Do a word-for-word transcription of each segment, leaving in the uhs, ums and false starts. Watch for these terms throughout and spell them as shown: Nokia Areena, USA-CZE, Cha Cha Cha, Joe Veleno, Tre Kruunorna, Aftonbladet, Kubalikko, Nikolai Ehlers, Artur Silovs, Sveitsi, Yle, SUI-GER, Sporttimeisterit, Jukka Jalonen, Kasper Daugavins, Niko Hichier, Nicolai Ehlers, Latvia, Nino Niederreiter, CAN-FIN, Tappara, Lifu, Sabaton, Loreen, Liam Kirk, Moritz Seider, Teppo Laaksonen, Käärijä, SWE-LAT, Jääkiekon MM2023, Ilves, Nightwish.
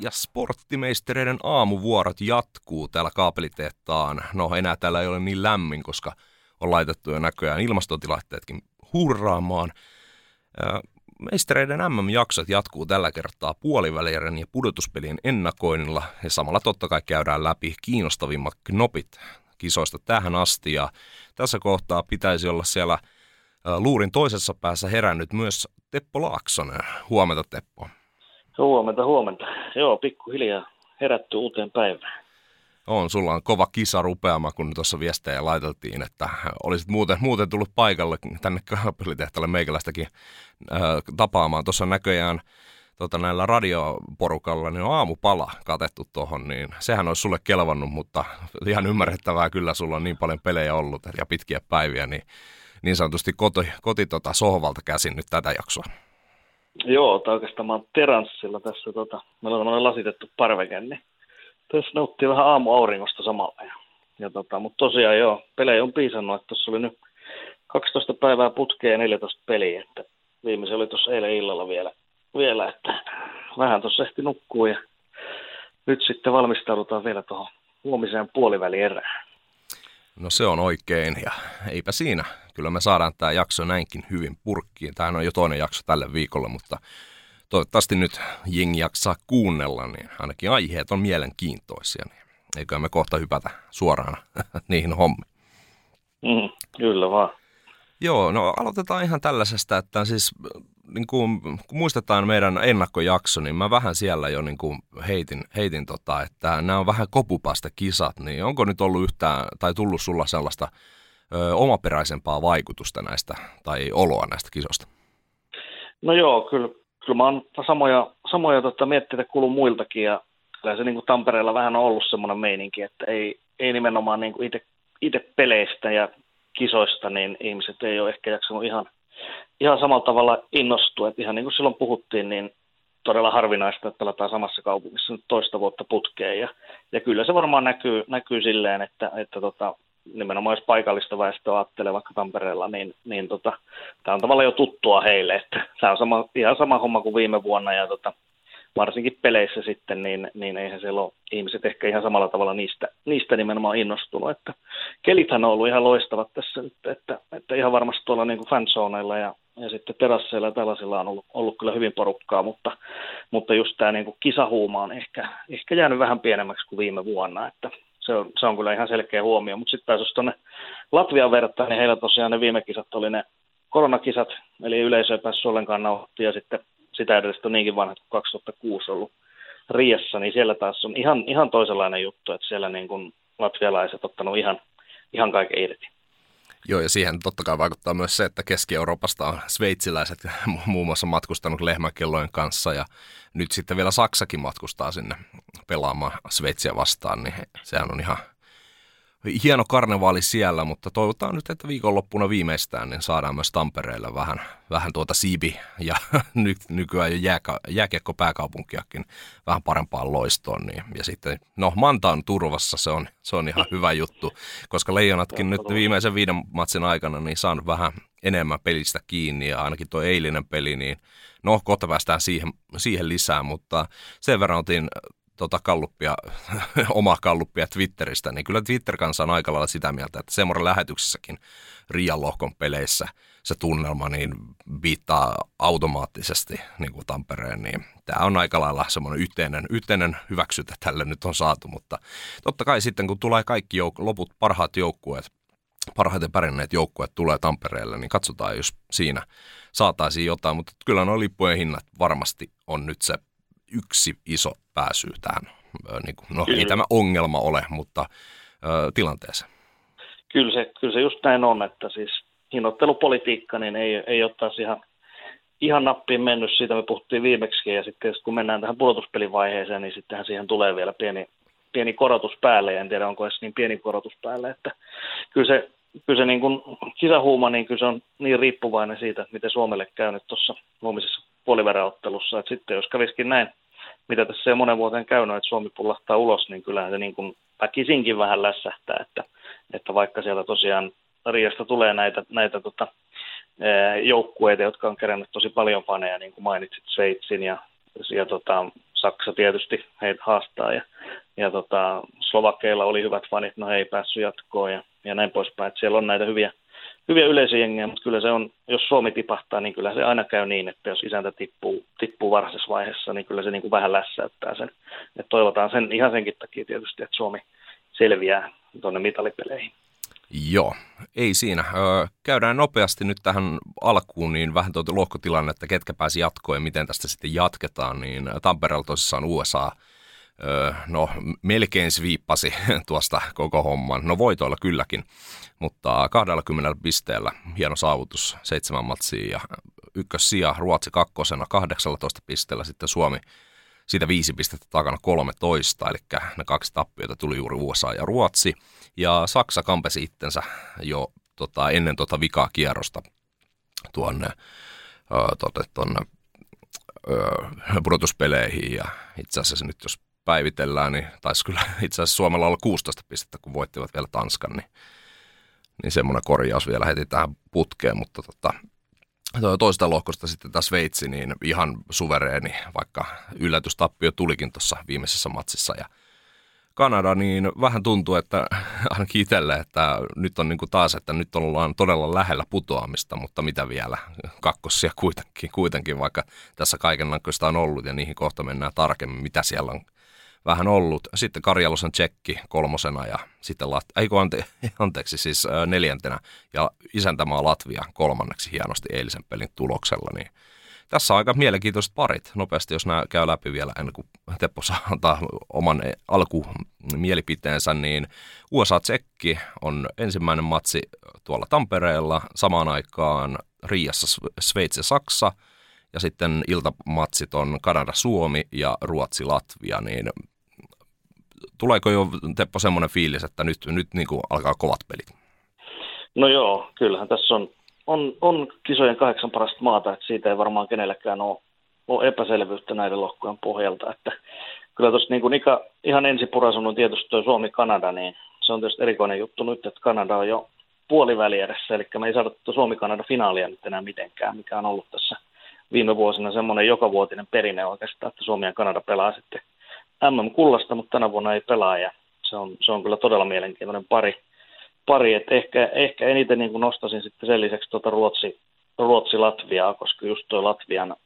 Ja sporttimeistereiden aamuvuorot jatkuu täällä kaapelitehtaan. No enää täällä ei ole niin lämmin, koska on laitettu jo näköjään ilmastotilaitteetkin hurraamaan. Meistereiden äm äm-jaksot jatkuu tällä kertaa puolivälierän ja pudotuspelien ennakoinnilla. Ja samalla totta kai käydään läpi kiinnostavimmat knopit kisoista tähän asti. Ja tässä kohtaa pitäisi olla siellä luurin toisessa päässä herännyt myös Teppo Laaksonen. Huomenta, Teppo. Huomenta, huomenta. Joo, pikkuhiljaa herätty uuteen päivään. On, sulla on kova kisa rupeama, kun tuossa viestejä laiteltiin, että olisit muuten, muuten tullut paikalle tänne kaapelitehtaalle meikäläistäkin äh, tapaamaan. Tuossa näköjään tota, näillä radioporukalla niin on aamupala katettu tuohon, niin sehän olisi sulle kelvannut, mutta ihan ymmärrettävää kyllä, sulla on niin paljon pelejä ollut ja pitkiä päiviä, niin niin sanotusti koti, koti tota, sohvalta käsin nyt tätä jaksoa. Joo, tai oikeastaan mä oon teranssilla tässä, tota, meillä on tämmöinen lasitettu parveke, niin tässä nauttii vähän aamuauringosta samalla. Ja, ja tota, mutta tosiaan joo, pelejä on piisannut, että tuossa oli nyt kaksitoista päivää putkea ja neljätoista peliä, että viimeisen oli tuossa eilen illalla vielä, vielä että vähän tuossa ehti nukkuu ja nyt sitten valmistaudutaan vielä tuohon huomiseen puolivälierään. No se on oikein ja eipä siinä. Kyllä me saadaan tämä jakso näinkin hyvin purkkiin. Tämähän on jo toinen jakso tälle viikolla, mutta toivottavasti nyt jengi jaksaa kuunnella, niin ainakin aiheet on mielenkiintoisia. Niin eiköhän me kohta hypätä suoraan niihin hommiin. Mm, kyllä vaan. Joo, no aloitetaan ihan tällaisesta, että siis niin kuin, kun muistetaan meidän ennakkojakso, niin mä vähän siellä jo niin kuin heitin, heitin tota, että nämä on vähän kopupasta kisat, niin onko nyt ollut yhtään tai tullut sulla sellaista ö, omaperäisempää vaikutusta näistä tai oloa näistä kisoista? No joo, kyllä, kyllä mä oon samoja, samoja tota, mietteitä kuullut muiltakin ja kyllä se niin kuin Tampereella vähän on ollut semmoinen meininki, että ei, ei nimenomaan niin kuin itse peleistä ja kisoista, niin ihmiset ei ole ehkä jaksanut ihan, ihan samalla tavalla innostua. Että ihan niin kuin silloin puhuttiin, niin todella harvinaista, että pelataan samassa kaupungissa nyt toista vuotta putkeen. Ja, ja kyllä se varmaan näkyy, näkyy silleen, että, että tota, nimenomaan jos paikallista väestöä ajattelee vaikka Tampereella, niin, niin tota, tämä on tavallaan jo tuttua heille. Että tämä on sama, ihan sama homma kuin viime vuonna ja tota, varsinkin peleissä sitten, niin, niin eihän siellä ole ihmiset ehkä ihan samalla tavalla niistä, niistä nimenomaan innostunut. Että kelithän on ollut ihan loistavat tässä, että, että, että ihan varmasti tuolla niin kuin fanzoneilla ja, ja sitten terasseilla ja tällaisilla on ollut, ollut kyllä hyvin porukkaa, mutta, mutta just tämä niin kuin kisahuuma on ehkä, ehkä jäänyt vähän pienemmäksi kuin viime vuonna, että se on, se on kyllä ihan selkeä huomio. Mutta sitten taas jos tuonne Latvian vertaan, niin heillä tosiaan ne viime kisat oli ne koronakisat, eli yleisö ei päässyt ollenkaan nauttia ja sitten sitä edellistä on niinkin vanha kuin kaksituhattakuusi ollut Riassa, niin siellä taas on ihan, ihan toisenlainen juttu, että siellä niin kuin latvialaiset ottanut ihan, ihan kaiken irti. Joo, ja siihen totta kai vaikuttaa myös se, että Keski-Euroopasta on sveitsiläiset muun muassa matkustanut lehmäkellojen kanssa, ja nyt sitten vielä Saksakin matkustaa sinne pelaamaan Sveitsiä vastaan, niin sehän on ihan hieno karnevaali siellä, mutta toivotaan nyt, että viikonloppuna viimeistään niin saadaan myös Tampereelle vähän, vähän tuota siibi ja nyt nykyään jo jääka, jääkiekko pääkaupunkiakin vähän parempaan loistoon. Niin. Ja sitten, no Manta on turvassa, se on, se on ihan hyvä juttu, koska Leijonatkin nyt viimeisen viiden matsin aikana niin saanut vähän enemmän pelistä kiinni ja ainakin tuo eilinen peli, niin no kohta päästään siihen, siihen lisää, mutta sen verran otin tota kalluppia, omaa kalluppia Twitteristä, niin kyllä Twitter-kansa on aika lailla sitä mieltä, että semmoinen lähetyksessäkin Riian lohkon peleissä se tunnelma niin viittaa automaattisesti niin kuin Tampereen, niin tämä on aika lailla semmoinen yhteinen, yhteinen hyväksyntä tälle nyt on saatu, mutta totta kai sitten kun tulee kaikki jouk- loput parhaat joukkueet, parhaiten pärjänneet joukkueet tulee Tampereelle, niin katsotaan, jos siinä saataisiin jotain, mutta kyllä nuo lippujen hinnat varmasti on nyt se yksi iso pääsyy tähän. No ei tämä ongelma ole, mutta ö, tilanteeseen. Kyllä se, kyllä se just näin on, että siis hinnoittelupolitiikka niin ei, ei ole taas ihan, ihan nappiin mennyt, siitä me puhuttiin viimeksi, ja sitten kun mennään tähän pudotuspelivaiheeseen, niin sittenhän siihen tulee vielä pieni, pieni korotus päälle, ja en tiedä onko edes niin pieni korotus päälle, että kyllä se, kyllä se niin kuin kisahuuma, niin kyllä se on niin riippuvainen siitä, että miten Suomelle käynyt tuossa huomisessa puoliväräottelussa, että sitten jos kävisikin näin, mitä tässä ei monen vuoteen käynyt, että Suomi pullahtaa ulos, niin kyllähän se niin kuin väkisinkin vähän lässähtää, että, että vaikka siellä tosiaan Riasta tulee näitä, näitä tota, joukkueita, jotka on kerännyt tosi paljon paneja, niin kuin mainitsit Sveitsin ja, ja tota, Saksa tietysti heitä haastaa ja, ja tota, Slovakeilla oli hyvät fanit, no he ei päässyt jatkoon ja, ja näin poispäin, että siellä on näitä hyviä, hyviä yleisöjengejä, mutta kyllä se on, jos Suomi tipahtaa, niin kyllä se aina käy niin, että jos isäntä tippuu, tippuu varhaisessa vaiheessa, niin kyllä se niin kuin vähän lässäyttää sen, että toivotaan sen ihan senkin takia tietysti, että Suomi selviää tuonne mitalipeleihin. Joo, ei siinä. Käydään nopeasti nyt tähän alkuun, niin vähän tuota lohkotilannetta, ketkä pääsi jatkoon ja miten tästä sitten jatketaan, niin Tampereella tosissaan U S A, no melkein sviippasi tuosta koko homman, no voitoilla kylläkin, mutta kaksikymmentä pisteellä hieno saavutus, seitsemän matsia ja ykkössija Ruotsi kakkosena kahdeksantoista pisteellä, sitten Suomi siitä viisi pistettä takana kolmetoista, eli ne kaksi tappiota tuli juuri U S A ja Ruotsi. Ja Saksa kampesi itsensä jo tota, ennen tota vikaa kierrosta tuonne pudotuspeleihin. Ja itse asiassa nyt jos päivitellään, niin taisi kyllä itse asiassa Suomella olla kuusitoista pistettä, kun voittivat vielä Tanskan. Niin, niin semmoinen korjaus vielä heti tähän putkeen, mutta tota, toista lohkosta sitten taas Sveitsi, niin ihan suvereeni, vaikka yllätystappio tulikin tuossa viimeisessä matsissa. Ja Kanada, niin vähän tuntuu, että ainakin itselle, että nyt on niin kuin taas, että nyt ollaan todella lähellä putoamista, mutta mitä vielä, kakkosia kuitenkin, kuitenkin vaikka tässä kaikennäköistä on ollut ja niihin kohta mennään tarkemmin, mitä siellä on vähän ollut. Sitten Kari Jalosen tsekki kolmosena ja sitten Lat- Eiku, ante- anteeksi, siis neljäntenä ja isäntämaa Latvia kolmanneksi hienosti eilisen pelin tuloksella, niin tässä on aika mielenkiintoiset parit. Nopeasti, jos nämä käy läpi vielä ennen kuin Teppo saa antaa oman alkumielipiteensä, niin U S A-Tsekki on ensimmäinen matsi tuolla Tampereella, samaan aikaan Riassa Sveitsi ja Saksa, ja sitten iltamatsit on Kanada-Suomi ja Ruotsi-Latvia, niin tuleeko jo Teppo semmoinen fiilis, että nyt, nyt niin kuin alkaa kovat pelit? No joo, kyllähän tässä on. On, on kisojen kahdeksan parasta maata, että siitä ei varmaan kenelläkään ole, ole epäselvyyttä näiden lohkojen pohjalta. Että kyllä tuossa niin kuin ihan ensipurasun on tietysti tuo Suomi-Kanada, niin se on tietysti erikoinen juttu nyt, että Kanada on jo puoliväli edessä, eli me ei saada tuota Suomi-Kanada-finaalia nyt enää mitenkään, mikä on ollut tässä viime vuosina semmoinen jokavuotinen perinne oikeastaan, että Suomi ja Kanada pelaa sitten M M-kullasta, mutta tänä vuonna ei pelaa, ja se on, se on kyllä todella mielenkiintoinen pari. Pari, että ehkä, ehkä eniten niin kuin nostaisin sitten sen lisäksi tuota Ruotsi, Ruotsi-Latviaa, koska just tuo Latvian,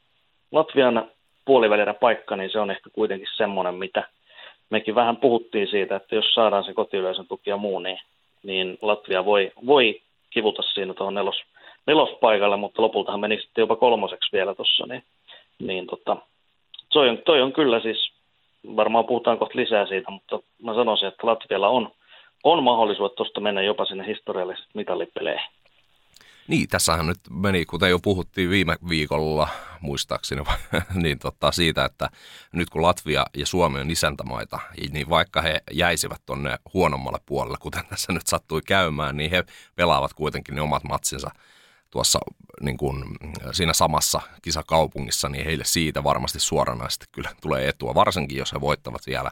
Latvian puolivälierä paikka, niin se on ehkä kuitenkin semmoinen, mitä mekin vähän puhuttiin siitä, että jos saadaan se kotiyleisön tuki ja muu, niin, niin Latvia voi, voi kivuta siinä tuohon nelos, nelospaikalle, mutta lopultahan meni sitten jopa kolmoseksi vielä tuossa, niin, niin tota, toi, on, toi on kyllä siis, varmaan puhutaan kohta lisää siitä, mutta mä sanoisin, että Latvialla on On mahdollisuus tuosta mennä jopa sinne historialliseen mitalipeleihin. Niin, tässähän nyt meni, kuten jo puhuttiin viime viikolla, muistaakseni, niin totta siitä, että nyt kun Latvia ja Suomi on isäntämaita, niin vaikka he jäisivät tuonne huonommalle puolelle, kuten tässä nyt sattui käymään, niin he pelaavat kuitenkin ne omat matsinsa tuossa niin kuin siinä samassa kisakaupungissa, niin heille siitä varmasti suoranaisesti kyllä tulee etua, varsinkin jos he voittavat vielä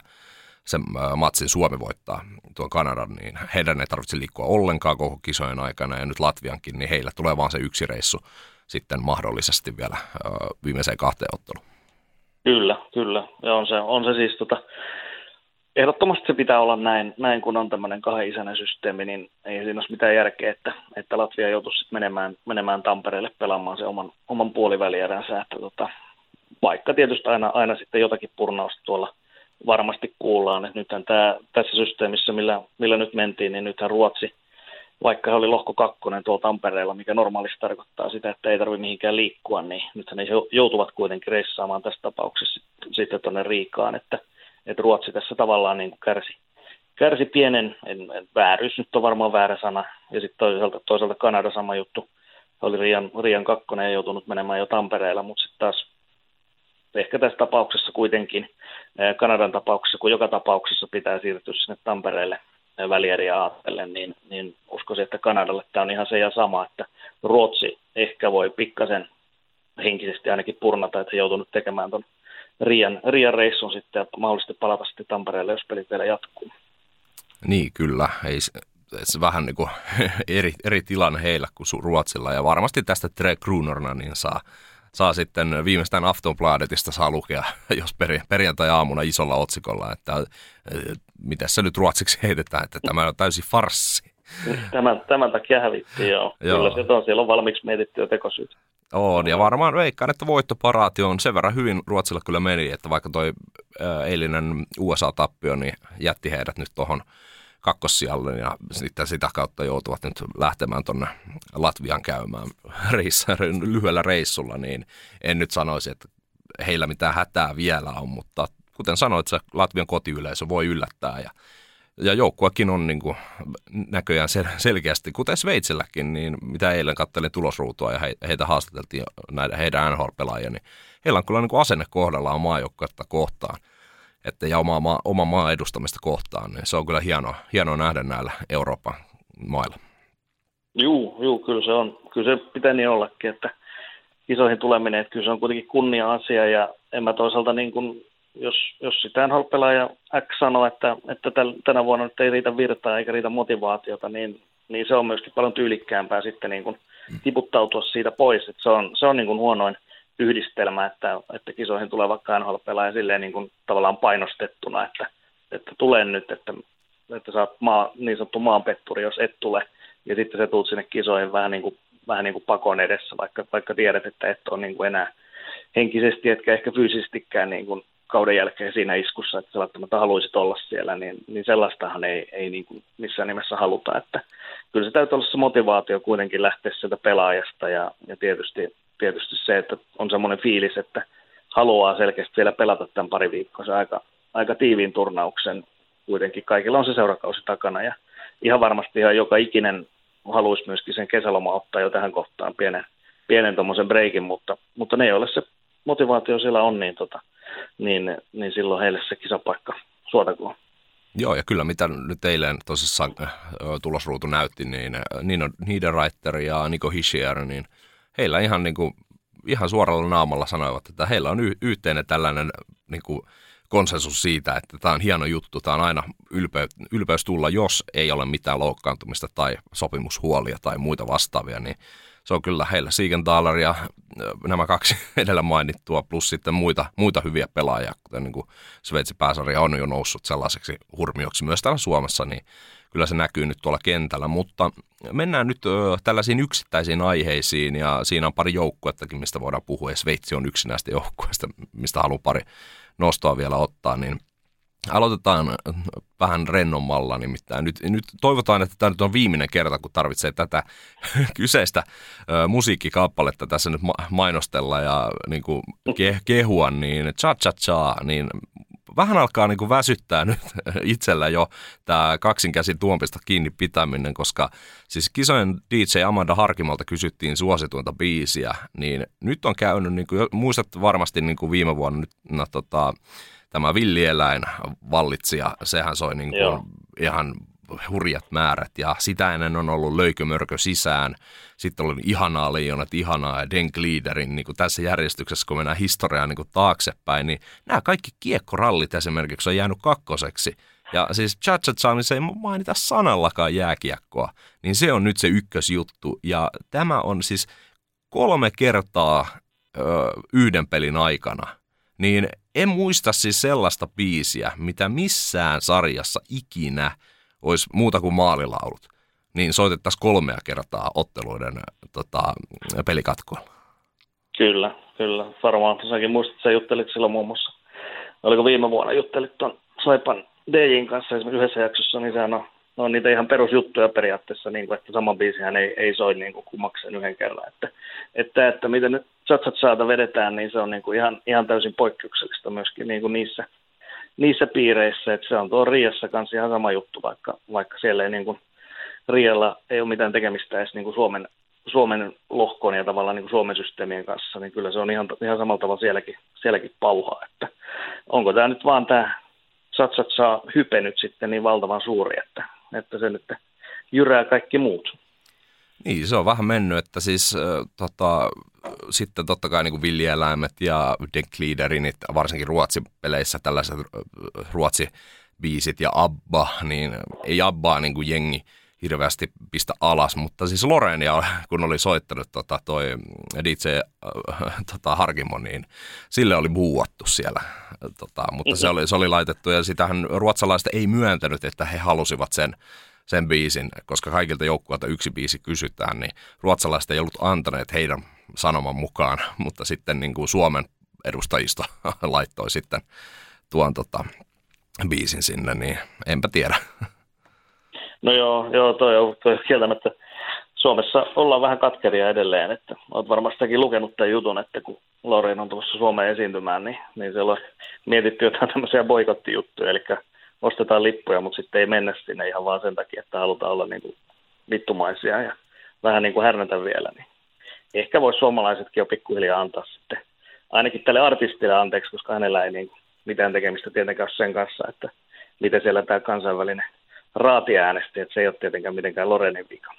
sen matsin Suomi voittaa tuon Kanadan, niin heidän ei tarvitse liikkua ollenkaan koko kisojen aikana, ja nyt Latviankin, niin heillä tulee vaan se yksi reissu sitten mahdollisesti vielä viimeiseen kahteen otteluun. Kyllä, kyllä. Ja on se, on se siis, tota, ehdottomasti se pitää olla näin, näin kun on tämmöinen kahden isänä systeemi, niin ei siinä ole mitään järkeä, että, että Latvia joutuisi menemään, menemään Tampereelle pelaamaan se oman, oman puolivälieränsä, että tota, vaikka tietysti aina, aina sitten jotakin purnausta tuolla varmasti kuullaan, että nythän tämä, tässä systeemissä, millä, millä nyt mentiin, niin nythän Ruotsi, vaikka he oli lohko kakkonen tuolla Tampereella, mikä normaalisti tarkoittaa sitä, että ei tarvitse mihinkään liikkua, niin nythän ne joutuvat kuitenkin reissaamaan tässä tapauksessa sitten tuonne Riikaan, että, että Ruotsi tässä tavallaan niin kuin kärsi, kärsi pienen, en, en, vääryys nyt on varmaan väärä sana, ja sitten toisaalta, toisaalta Kanada sama juttu, oli Rian, Rian kakkonen ja joutunut menemään jo Tampereella, mutta sitten taas ehkä tässä tapauksessa kuitenkin, Kanadan tapauksessa, kun joka tapauksessa pitää siirtyä sinne Tampereelle välieriä ajatellen, niin, niin uskoisin, että Kanadalle tämä on ihan se ja sama, että Ruotsi ehkä voi pikkasen henkisesti ainakin purnata, että joutunut tekemään tuon Rian, Rian reissun sitten ja mahdollisesti palata sitten Tampereelle, jos pelit vielä jatkuu. Niin, kyllä. Ei, se vähän niin kuin eri, eri tilanne heillä kuin Ruotsilla. Ja varmasti tästä Tre Kruunorna niin saa, saa sitten viimeistään Aftonbladetista saa lukea, jos perjantai-aamuna isolla otsikolla, että mitä se nyt ruotsiksi heitetään, että tämä on täysi farssi. Tämän, tämän takia hävittiin, joo. joo. Kyllä se on, siellä on valmiiksi mietitty jo tekosyyt. On, ja varmaan veikkaan, että voittoparaatio on sen verran hyvin Ruotsilla kyllä meni, että vaikka toi eilinen U S A-tappio, niin jätti heidät nyt tuohon kakkossijalle, ja sitten sitä kautta joutuvat nyt lähtemään tuonne Latvian käymään reissa, lyhyellä reissulla, niin en nyt sanoisi, että heillä mitään hätää vielä on, mutta kuten sanoit, se Latvian kotiyleisö voi yllättää, ja, ja joukkuekin on niin kuin näköjään sel- selkeästi, kuten Sveitsilläkin, niin mitä eilen katselin tulosruutua, ja he, heitä haastateltiin näitä heidän N H L-pelaajia, niin heillä on kyllä niin kuin asenne kohdallaan maajoukkuetta kohtaan, että ja oma maa, oma maa edustamista kohtaan, niin se on kyllä hienoa, hienoa nähdä näillä Euroopan mailla. Juu, juu, kyllä se on. Kyllä se pitää niin ollakin, että isoihin tuleminen, että kyllä se on kuitenkin kunnia-asia, ja en mä toisaalta niin kuin, jos, jos sitä N H L-pelaaja X sanoo, että, että tänä vuonna nyt ei riitä virtaa eikä riitä motivaatiota, niin, niin se on myöskin paljon tyylikkäämpää sitten niin kuin tiputtautua siitä pois, että se on, se on niin kuin huonoin yhdistelmä, että, että kisoihin tulee vaikka N H L-pelaaja silleen niin kuin tavallaan painostettuna, että, että tule nyt, että, että sä oot maa, niin sanottu maanpetturi, jos et tule, ja sitten sä tuut sinne kisoihin vähän niin kuin, vähän niin kuin pakon edessä, vaikka, vaikka tiedät, että et ole niin kuin enää henkisesti, etkä ehkä fyysistikään niin kuin kauden jälkeen siinä iskussa, että sä välttämättä haluaisit olla siellä, niin, niin sellaistahan ei, ei niin kuin missään nimessä haluta, että kyllä se täytyy olla se motivaatio kuitenkin lähteä sieltä pelaajasta, ja, ja tietysti Tietysti se, että on semmoinen fiilis, että haluaa selkeästi vielä pelata tämän pari viikkoa. Se aika, aika tiiviin turnauksen kuitenkin. Kaikilla on se seurakausi takana ja ihan varmasti ihan joka ikinen haluaisi myöskin sen kesäloma ottaa jo tähän kohtaan pienen, pienen tommoisen breikin, mutta, mutta ne, joille se motivaatio siellä on, niin, tota, niin, niin silloin heille se kisapaikka suotakoon. Joo, ja kyllä mitä nyt eilen tosissaan tulosruutu näytti, niin Nino Niederreiter ja Niko Hichier, niin heillä ihan, niin kuin, ihan suoralla naamalla sanoivat, että heillä on y- yhteinen tällainen niin kuin konsensus siitä, että tämä on hieno juttu, tämä on aina ylpeys, ylpeys tulla, jos ei ole mitään loukkaantumista tai sopimushuolia tai muita vastaavia, niin se on kyllä heillä Siegenthaler ja nämä kaksi edellä mainittua, plus sitten muita, muita hyviä pelaajia, kuten niin kuin Sveitsin pääsarja on jo noussut sellaiseksi hurmioksi myös täällä Suomessa, niin kyllä se näkyy nyt tuolla kentällä, mutta mennään nyt ö, tällaisiin yksittäisiin aiheisiin ja siinä on pari joukkuettakin, mistä voidaan puhua ja Sveitsi on yksi näistä joukkueista, mistä haluan pari nostoa vielä ottaa, niin aloitetaan vähän rennommalla nimittäin. Nyt, nyt toivotaan, että tämä nyt on viimeinen kerta, kun tarvitsee tätä kyseistä ö, musiikkikappaletta tässä nyt ma- mainostella ja niin kuin ke- kehua, niin Cha Cha Cha, niin vähän alkaa niin kuin väsyttää nyt itsellä jo tämä kaksinkäsin tuompista kiinni pitäminen, koska siis kisojen D J Amanda Harkimalta kysyttiin suosituinta biisiä, niin nyt on käynyt, niin kuin, muistat varmasti niin kuin viime vuonna nyt, no, tota, tämä villieläin vallitsija, sehän soi niin kuin ihan hurjat määrät ja sitä ennen on ollut löykymörkö sisään, sitten oli ihanaa leijonat, ihanaa ja Den Gliederin, niin kuin tässä järjestyksessä kun mennään historiaan niin kuin taaksepäin, niin nämä kaikki kiekkorallit esimerkiksi on jäänyt kakkoseksi ja siis Cha Cha Cha, niin se ei mainita sanallakaan jääkiekkoa, niin se on nyt se ykkösjuttu ja tämä on siis kolme kertaa ö, yhden pelin aikana, niin en muista siis sellaista biisiä, mitä missään sarjassa ikinä olisi muuta kuin maalilaulut, niin soitettaisiin kolmea kertaa otteluiden tota, pelikatkoilla. Kyllä, kyllä. Varmaan tosiaankin muistat, että sä juttelit silloin muun muassa, oliko viime vuonna juttelit tuon Saipan D J:n kanssa esimerkiksi yhdessä jaksossa, niin sehän on, on niitä ihan perusjuttuja periaatteessa, niin kuin, että saman biisihän ei, ei soi niin kuin kummakseen yhden kerran. Että, että, että miten nyt Cha Cha Chata vedetään, niin se on niin kuin ihan, ihan täysin poikkeuksellista myöskin niin kuin niissä niissä piireissä, että se on tuo Riassa kanssa ihan sama juttu, vaikka, vaikka siellä ei niin kuin, Rialla ei ole mitään tekemistä edes niin kuin Suomen Suomen lohkoon ja tavallaan niin kuin Suomen systeemien kanssa, niin kyllä se on ihan, ihan samalla tavalla sielläkin, sielläkin pauhaa. Että onko tämä nyt vaan tämä Cha Cha Cha -hype nyt sitten niin valtavan suuri, että, että se nyt jyrää kaikki muut. Niin, se on vähän mennyt, että siis äh, tota, sitten totta kai niin kuin villieläimet ja Deckleaderinit, varsinkin Ruotsin peleissä tällaiset ruotsibiisit ja Abba, niin ei Abbaa niin kuin jengi hirveästi pistä alas, mutta siis Loreenia, kun oli soittanut tota, toi D J äh, tota, Harkimo, niin sille oli buuattu siellä, tota, mutta se oli, se oli laitettu ja sitähän ruotsalaiset ei myöntänyt, että he halusivat sen sen biisin, koska kaikilta joukkueilta yksi biisi kysytään, niin ruotsalaiset ei ollut antaneet heidän sanoman mukaan, mutta sitten niin kuin Suomen edustajisto laittoi sitten tuon tota, biisin sinne, niin enpä tiedä. No joo, joo toi on kieltämättä. Suomessa ollaan vähän katkeria edelleen, että olet varmastikin lukenut tämän jutun, että kun Loreen on tulossa Suomeen esiintymään, niin, niin siellä on mietitty jotain tämmöisiä boikottijuttuja, eli ostetaan lippuja, mutta sitten ei mennä sinne ihan vaan sen takia, että halutaan olla niin kuin vittumaisia ja vähän niin kuin härnätä vielä. Niin ehkä voisi suomalaisetkin jo pikkuhiljaa antaa sitten, ainakin tälle artistille anteeksi, koska hänellä ei niin kuin mitään tekemistä tietenkään sen kanssa, että miten siellä tämä kansainvälinen raati äänesti, että se ei ole tietenkään mitenkään Loreenin vika.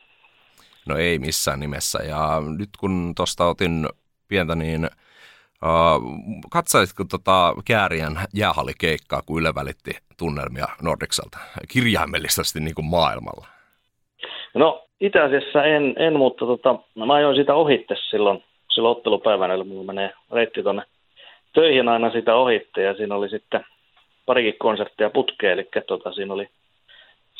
No ei missään nimessä, ja nyt kun tuosta otin pientä, niin Uh, katsaitko tota Käärijän jäähallikeikkaa, kun Yle välitti tunnelmia Nordikselta kirjaimellisesti niin kuin maailmalla? No itse asiassa en, en mutta tota, mä ajoin sitä ohitte silloin, silloin ottelupäivänä, eli mulla menee reitti tuonne töihin aina sitä ohitte, ja siinä oli sitten parikin konserttia putkeen, eli tota, siinä oli,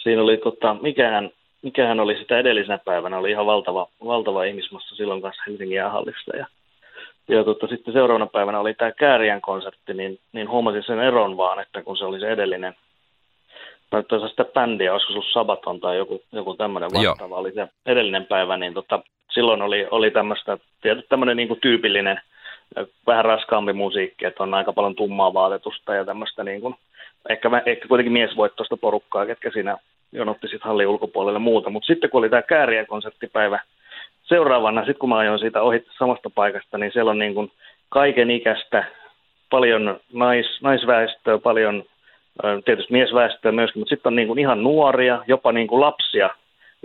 siinä oli tota, mikähän, mikähän oli sitä edellisenä päivänä, oli ihan valtava, valtava ihmismassa silloin kanssa Helsingin jäähallista, ja Ja totta, sitten seuraavana päivänä oli tämä Käärijän konsertti, niin, niin huomasin sen eron vaan, että kun se oli se edellinen, tai sitä bändiä, olisiko se ollut Sabaton tai joku, joku tämmöinen vastaava, oli se edellinen päivä, niin tota, silloin oli, oli tämmöistä, tietysti tämmöinen niin kuin tyypillinen, vähän raskaampi musiikki, että on aika paljon tummaa vaatetusta ja tämmöistä niin kuin, ehkä, ehkä kuitenkin miesvoittoista porukkaa, ketkä siinä jonotti sitten hallin ulkopuolelle muuta, mutta sitten kun oli tämä Käärijän konserttipäivä, seuraavana, sitten kun mä ajoin siitä ohi samasta paikasta, niin siellä on niin kuin kaiken ikäistä, paljon nais, naisväestöä, paljon tietysti miesväestöä myöskin, mutta sitten on niin kuin ihan nuoria, jopa niin kuin lapsia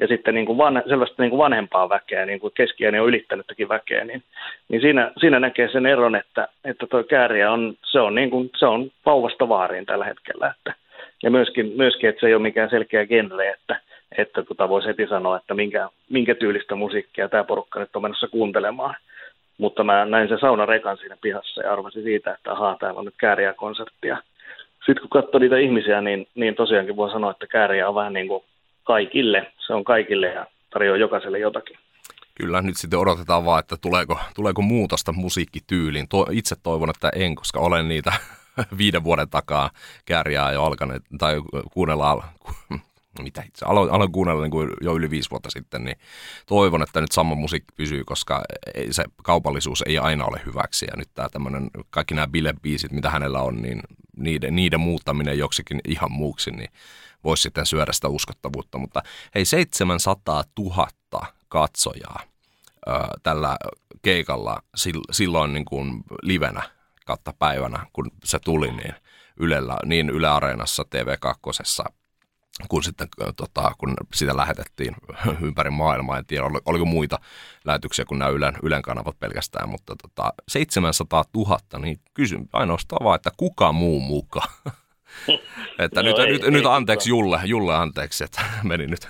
ja sitten niin kuin van, selvästi niin kuin vanhempaa väkeä, niin kuin keskiäinen on ylittänyttäkin väkeä, niin, niin siinä, siinä näkee sen eron, että, että toi Käärijä on, se on, niin kuin, se on vauvasta vaariin tällä hetkellä. Että, ja myöskin, myöskin, että se ei ole mikään selkeä genre, että että tota voisi heti sanoa, että minkä, minkä tyylistä musiikkia tämä porukka nyt on menossa kuuntelemaan. Mutta mä näin sen saunarekan siinä pihassa ja arvasin siitä, että ahaa, täällä on nyt Käärijä konserttia. Sitten kun katsoo niitä ihmisiä, niin, niin tosiaankin voi sanoa, että Käärijä on vähän niin kuin kaikille. Se on kaikille ja tarjoaa jokaiselle jotakin. Kyllä, nyt sitten odotetaan vaan, että tuleeko, tuleeko muutosta musiikkityyliin. To, itse toivon, että en, koska olen niitä viiden vuoden takaa Käärijää jo alkaneet, tai kuunnellaan mitä itse aloin, aloin kuunnella niin kuin jo yli viisi vuotta sitten, niin toivon, että nyt sama musiikki pysyy, koska ei, se kaupallisuus ei aina ole hyväksi. Ja nyt tämä tämmöinen, kaikki nämä bilebiisit, mitä hänellä on, niin niiden, niiden muuttaminen joksikin ihan muuksi, niin voisi sitten syödä sitä uskottavuutta. Mutta hei, seitsemänsataatuhatta katsojaa ää, tällä keikalla silloin niin kuin livenä kautta päivänä, kun se tuli, niin, Ylellä, niin Yle Areenassa, T V kaksi. Kun, sitten, tota, kun sitä lähetettiin ympäri maailmaa, en tiedä oliko muita lähetyksiä kuin nämä Ylen, Ylen kanavat pelkästään, mutta tota, seitsemänsataatuhatta, niin kysyn ainoastaan vaan, että kuka muu muka? että no nyt, ei, nyt, ei, nyt anteeksi Julle, Julle anteeksi, että meni nyt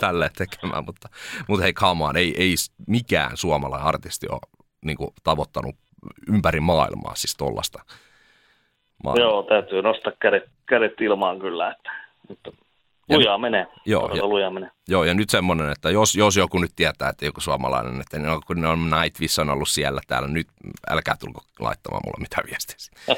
tälleen tekemään, mutta, mutta hei come on, ei, ei mikään suomalainen artisti ole niin kuin tavoittanut ympäri maailmaa, siis tollasta maailmaa. Joo, täytyy nostaa kädet, kädet ilmaan kyllä, että nyt lujaa menee. Joo, ja, lujaa menee. Joo, ja nyt semmoinen, että jos, jos joku nyt tietää, että joku suomalainen, että no, kun ne on Nightwish on ollut siellä täällä, nyt älkää tulko laittamaan mulle mitään viestiä.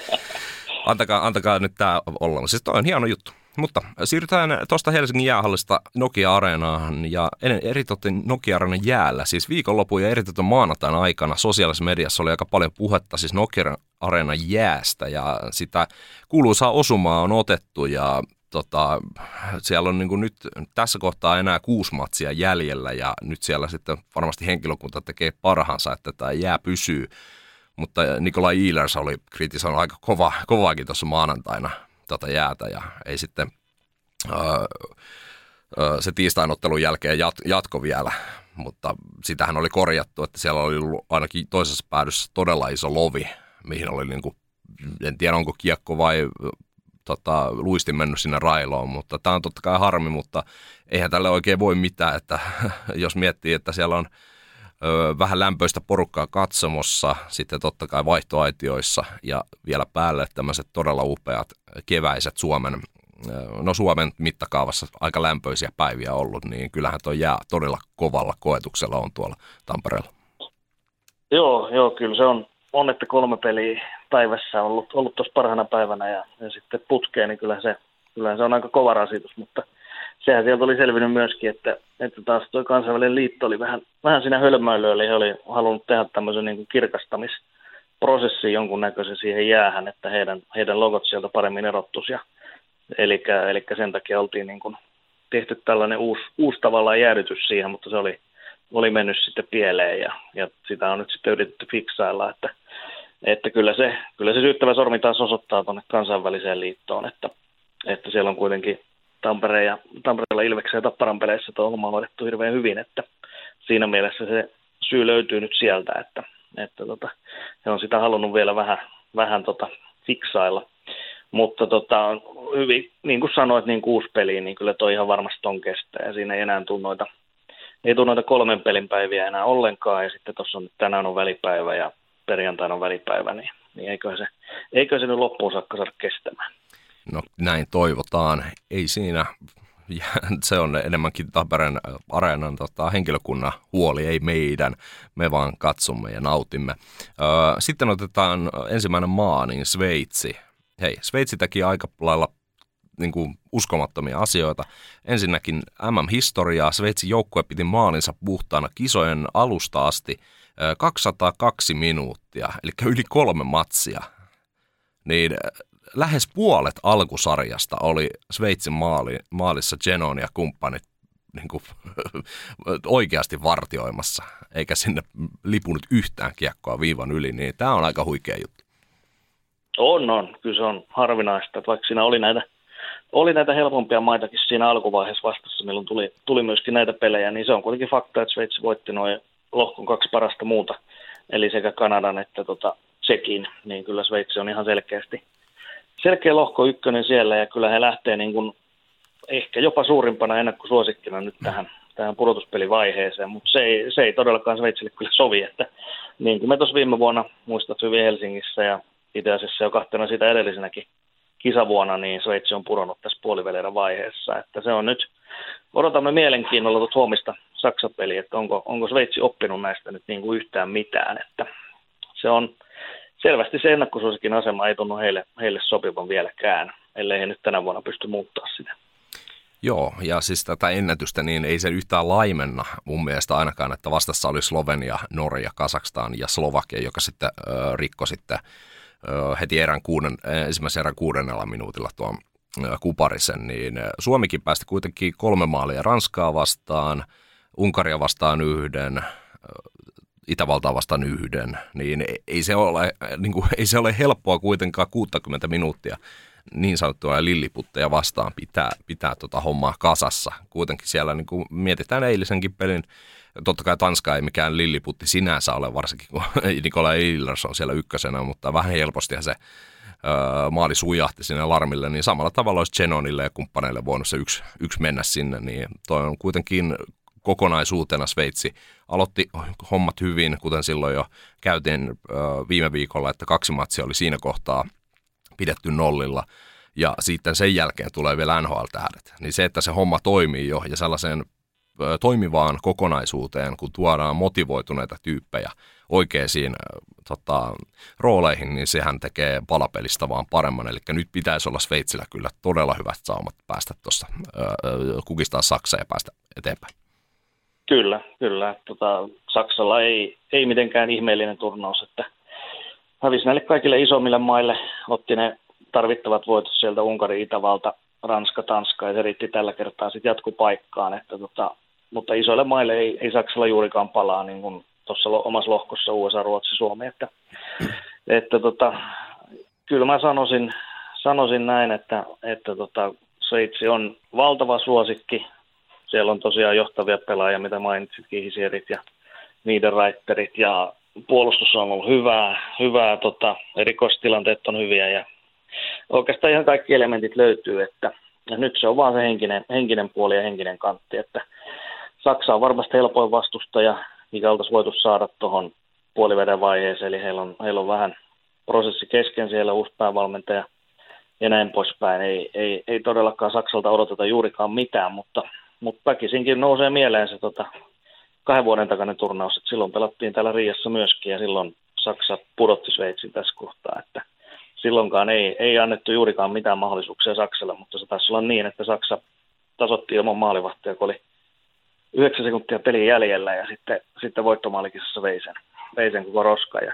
antakaa, antakaa nyt tämä olla. Siis toi on hieno juttu. Mutta siirrytään tuosta Helsingin jäähallista Nokia Areenaan ja eritoten Nokia Areenan jäällä. Siis viikonlopun ja eritoten maanantaina aikana sosiaalisessa mediassa oli aika paljon puhetta siis Nokia Areenan jäästä ja sitä kuuluisaa osumaa on otettu ja tota, siellä on niin kuin nyt tässä kohtaa enää kuusi matsia jäljellä ja nyt siellä sitten varmasti henkilökunta tekee parhaansa, että tämä jää pysyy. Mutta Nicolai Ehlers oli kritisoinut aika kova, kovaakin tuossa maanantaina tätä jäätä ja ei sitten öö, öö, se tiistain ottelun jälkeen jat, jatko vielä, mutta sitähän oli korjattu, että siellä oli ainakin toisessa päädyssä todella iso lovi, mihin oli niin kuin, en tiedä onko kiekko vai tota, luisti mennyt sinne railoon, mutta tämä on totta kai harmi, mutta eihän tälle oikein voi mitään, että jos miettii, että siellä on vähän lämpöistä porukkaa katsomossa, sitten totta kai vaihtoaitioissa ja vielä päälle tämmöiset todella upeat keväiset Suomen, no Suomen mittakaavassa aika lämpöisiä päiviä ollut, niin kyllähän tuo jää todella kovalla koetuksella on tuolla Tampereella. Joo, joo kyllä se on, on että kolme peliä päivässä on ollut, ollut tuossa parhaana päivänä ja, ja sitten putkeen, niin kyllähän se, kyllähän se on aika kova rasitus, mutta sehän sieltä oli selvinnyt myöskin, että, että taas tuo kansainvälinen liitto oli vähän, vähän siinä hölmöilyä, eli he oli halunnut tehdä tämmöisen niin kuin kirkastamisprosessin jonkunnäköisen siihen jäähän, että heidän, heidän logot sieltä paremmin erottuisi. Eli, eli sen takia oltiin niin kuin tehty tällainen uusi, uusi tavallaan jäädytys siihen, mutta se oli, oli mennyt sitten pieleen ja, ja sitä on nyt sitten yritetty fiksailla, että, että kyllä, se, kyllä se syyttävä sormi taas osoittaa tuonne kansainväliseen liittoon, että, että siellä on kuitenkin Tampere ja, Tampereella Ilveksen ja Tapparan peleissä tuo homma on hoidettu hirveän hyvin, että siinä mielessä se syy löytyy nyt sieltä, että, että tota, he on sitä halunnut vielä vähän, vähän tota, fiksailla. Mutta tota, hyvin, niin kuin sanoit, niin kuusi peliä, niin kyllä toi ihan varmasti on kestää ja siinä ei enää tule noita, ei tule noita kolmen pelin päiviä enää ollenkaan ja sitten tuossa on tänään on välipäivä ja perjantaina on välipäivä, niin, niin eikö se, eikö se nyt loppuun saakka saada kestämään. No näin toivotaan. Ei siinä, se on enemmänkin Tampereen Areenan tota, henkilökunnan huoli, ei meidän. Me vaan katsomme ja nautimme. Sitten otetaan ensimmäinen maa, niin Sveitsi. Hei, Sveitsi teki aika lailla niin kuin uskomattomia asioita. Ensinnäkin M M-historiaa. Sveitsin joukkue piti maalinsa puhtaana kisojen alusta asti kaksisataakaksi minuuttia, eli yli kolme matsia. Niin... Lähes puolet alkusarjasta oli Sveitsin maali, maalissa Genon ja kumppanit niin kuin, oikeasti vartioimassa, eikä sinne lipunut yhtään kiekkoa viivan yli, niin tämä on aika huikea juttu. On, on. Kyllä se on harvinaista, että vaikka siinä oli näitä, oli näitä helpompia maitakin siinä alkuvaiheessa vastassa, milloin tuli, tuli myöskin näitä pelejä, niin se on kuitenkin fakta, että Sveitsi voitti noin lohkon kaksi parasta muuta, eli sekä Kanadan että tota, Tsekin, niin kyllä Sveitsi on ihan selkeästi Selkeä lohko ykkönen siellä ja kyllä he lähtee niin kuin ehkä jopa suurimpana ennakkosuosikkina nyt tähän, tähän pudotuspelivaiheeseen, mutta se ei, se ei todellakaan Sveitsille kyllä sovi. Että niin kuin me tuossa viime vuonna muistat hyvin Helsingissä ja itse asiassa jo kahtena sitä edellisenäkin kisavuonna, niin Sveitsi on pudonnut tässä puoliväleiden vaiheessa. Että se on nyt, odotamme mielenkiinnolla tuota huomista Saksa-peliä, että onko, onko Sveitsi oppinut näistä nyt niin kuin yhtään mitään. Että se on... Selvästi se ennakkosuosikin asema ei tunnu heille, heille sopivan vieläkään, ellei he nyt tänä vuonna pysty muuttaa sitä. Joo, ja siis tätä ennätystä niin ei se yhtään laimenna mun mielestä ainakaan, että vastassa oli Slovenia, Norja, Kazakstan ja Slovakia, joka sitten äh, rikkoi sitten äh, heti erän kuuden, ensimmäisen erän kuudennella minuutilla tuon äh, kuparisen. Niin Suomikin päästi kuitenkin kolme maalia Ranskaa vastaan, Unkaria vastaan yhden, äh, Itävaltaa vastaan yhden, niin ei se ole, niin kuin, ei se ole helppoa kuitenkaan kuusikymmentä minuuttia niin sanottua lilliputteja vastaan pitää, pitää tota hommaa kasassa. Kuitenkin siellä niin kuin mietitään eilisenkin pelin, totta kai Tanska ei mikään lilliputti sinänsä ole, varsinkin kun Nikolai Ehlers on siellä ykkösenä, mutta vähän helpostihan se öö, maali sujahti sinne Larmille, niin samalla tavalla olisi Genonille ja kumppaneille voinut se yksi, yksi mennä sinne, niin toi on kuitenkin... Kokonaisuutena Sveitsi aloitti hommat hyvin, kuten silloin jo käytiin viime viikolla, että kaksi matsia oli siinä kohtaa pidetty nollilla ja sitten sen jälkeen tulee vielä N H L-tähdet. Niin se, että se homma toimii jo ja sellaiseen toimivaan kokonaisuuteen, kun tuodaan motivoituneita tyyppejä oikeisiin tota, rooleihin, niin sehän tekee palapelistä vaan paremman. Eli nyt pitäisi olla Sveitsillä kyllä todella hyvät saumat päästä tuossa, kukistaa Saksaa ja päästä eteenpäin. Kyllä, kyllä. Tota, Saksalla ei, ei mitenkään ihmeellinen turnaus, että hävisi näille kaikille isommille maille, otti ne tarvittavat voitot sieltä Unkari, Itävalta, Ranska, Tanska, ja se riitti tällä kertaa sitten jatkopaikkaan. Että tota, mutta isoille maille ei, ei Saksalla juurikaan palaa niin kuin tuossa omassa lohkossa U S A, Ruotsi, Suomi. Että, että tota, kyllä mä sanoisin, sanoisin näin, että, että tota, Sveitsi on valtava suosikki. Siellä on tosiaan johtavia pelaajia, mitä mainitsitkin, Hichierit ja Niederreiterit, ja puolustus on ollut hyvää, hyvää tota, erikoistilanteet on hyviä, ja oikeastaan ihan kaikki elementit löytyy, että ja nyt se on vaan se henkinen, henkinen puoli ja henkinen kantti, että Saksa on varmasti helpoin vastustaja, mikä oltaisiin voitu saada tuohon puoliveden vaiheeseen, eli heillä on, heillä on vähän prosessi kesken, siellä uusi päävalmentaja ja näin poispäin. Ei, ei, ei todellakaan Saksalta odoteta juurikaan mitään, mutta, mutta väkisinkin nousee mieleen se tota, kahden vuoden takainen turnaus, että silloin pelattiin täällä Riiassa myöskin, ja silloin Saksa pudotti Sveitsin tässä kohtaa, että silloinkaan ei, ei annettu juurikaan mitään mahdollisuuksia Saksalle, mutta se taisi olla niin, että Saksa tasoitti ilman maalivahtia, kun oli yhdeksän sekuntia pelin jäljellä, ja sitten, sitten voittomaalikisassa vei sen, vei sen koko roska, ja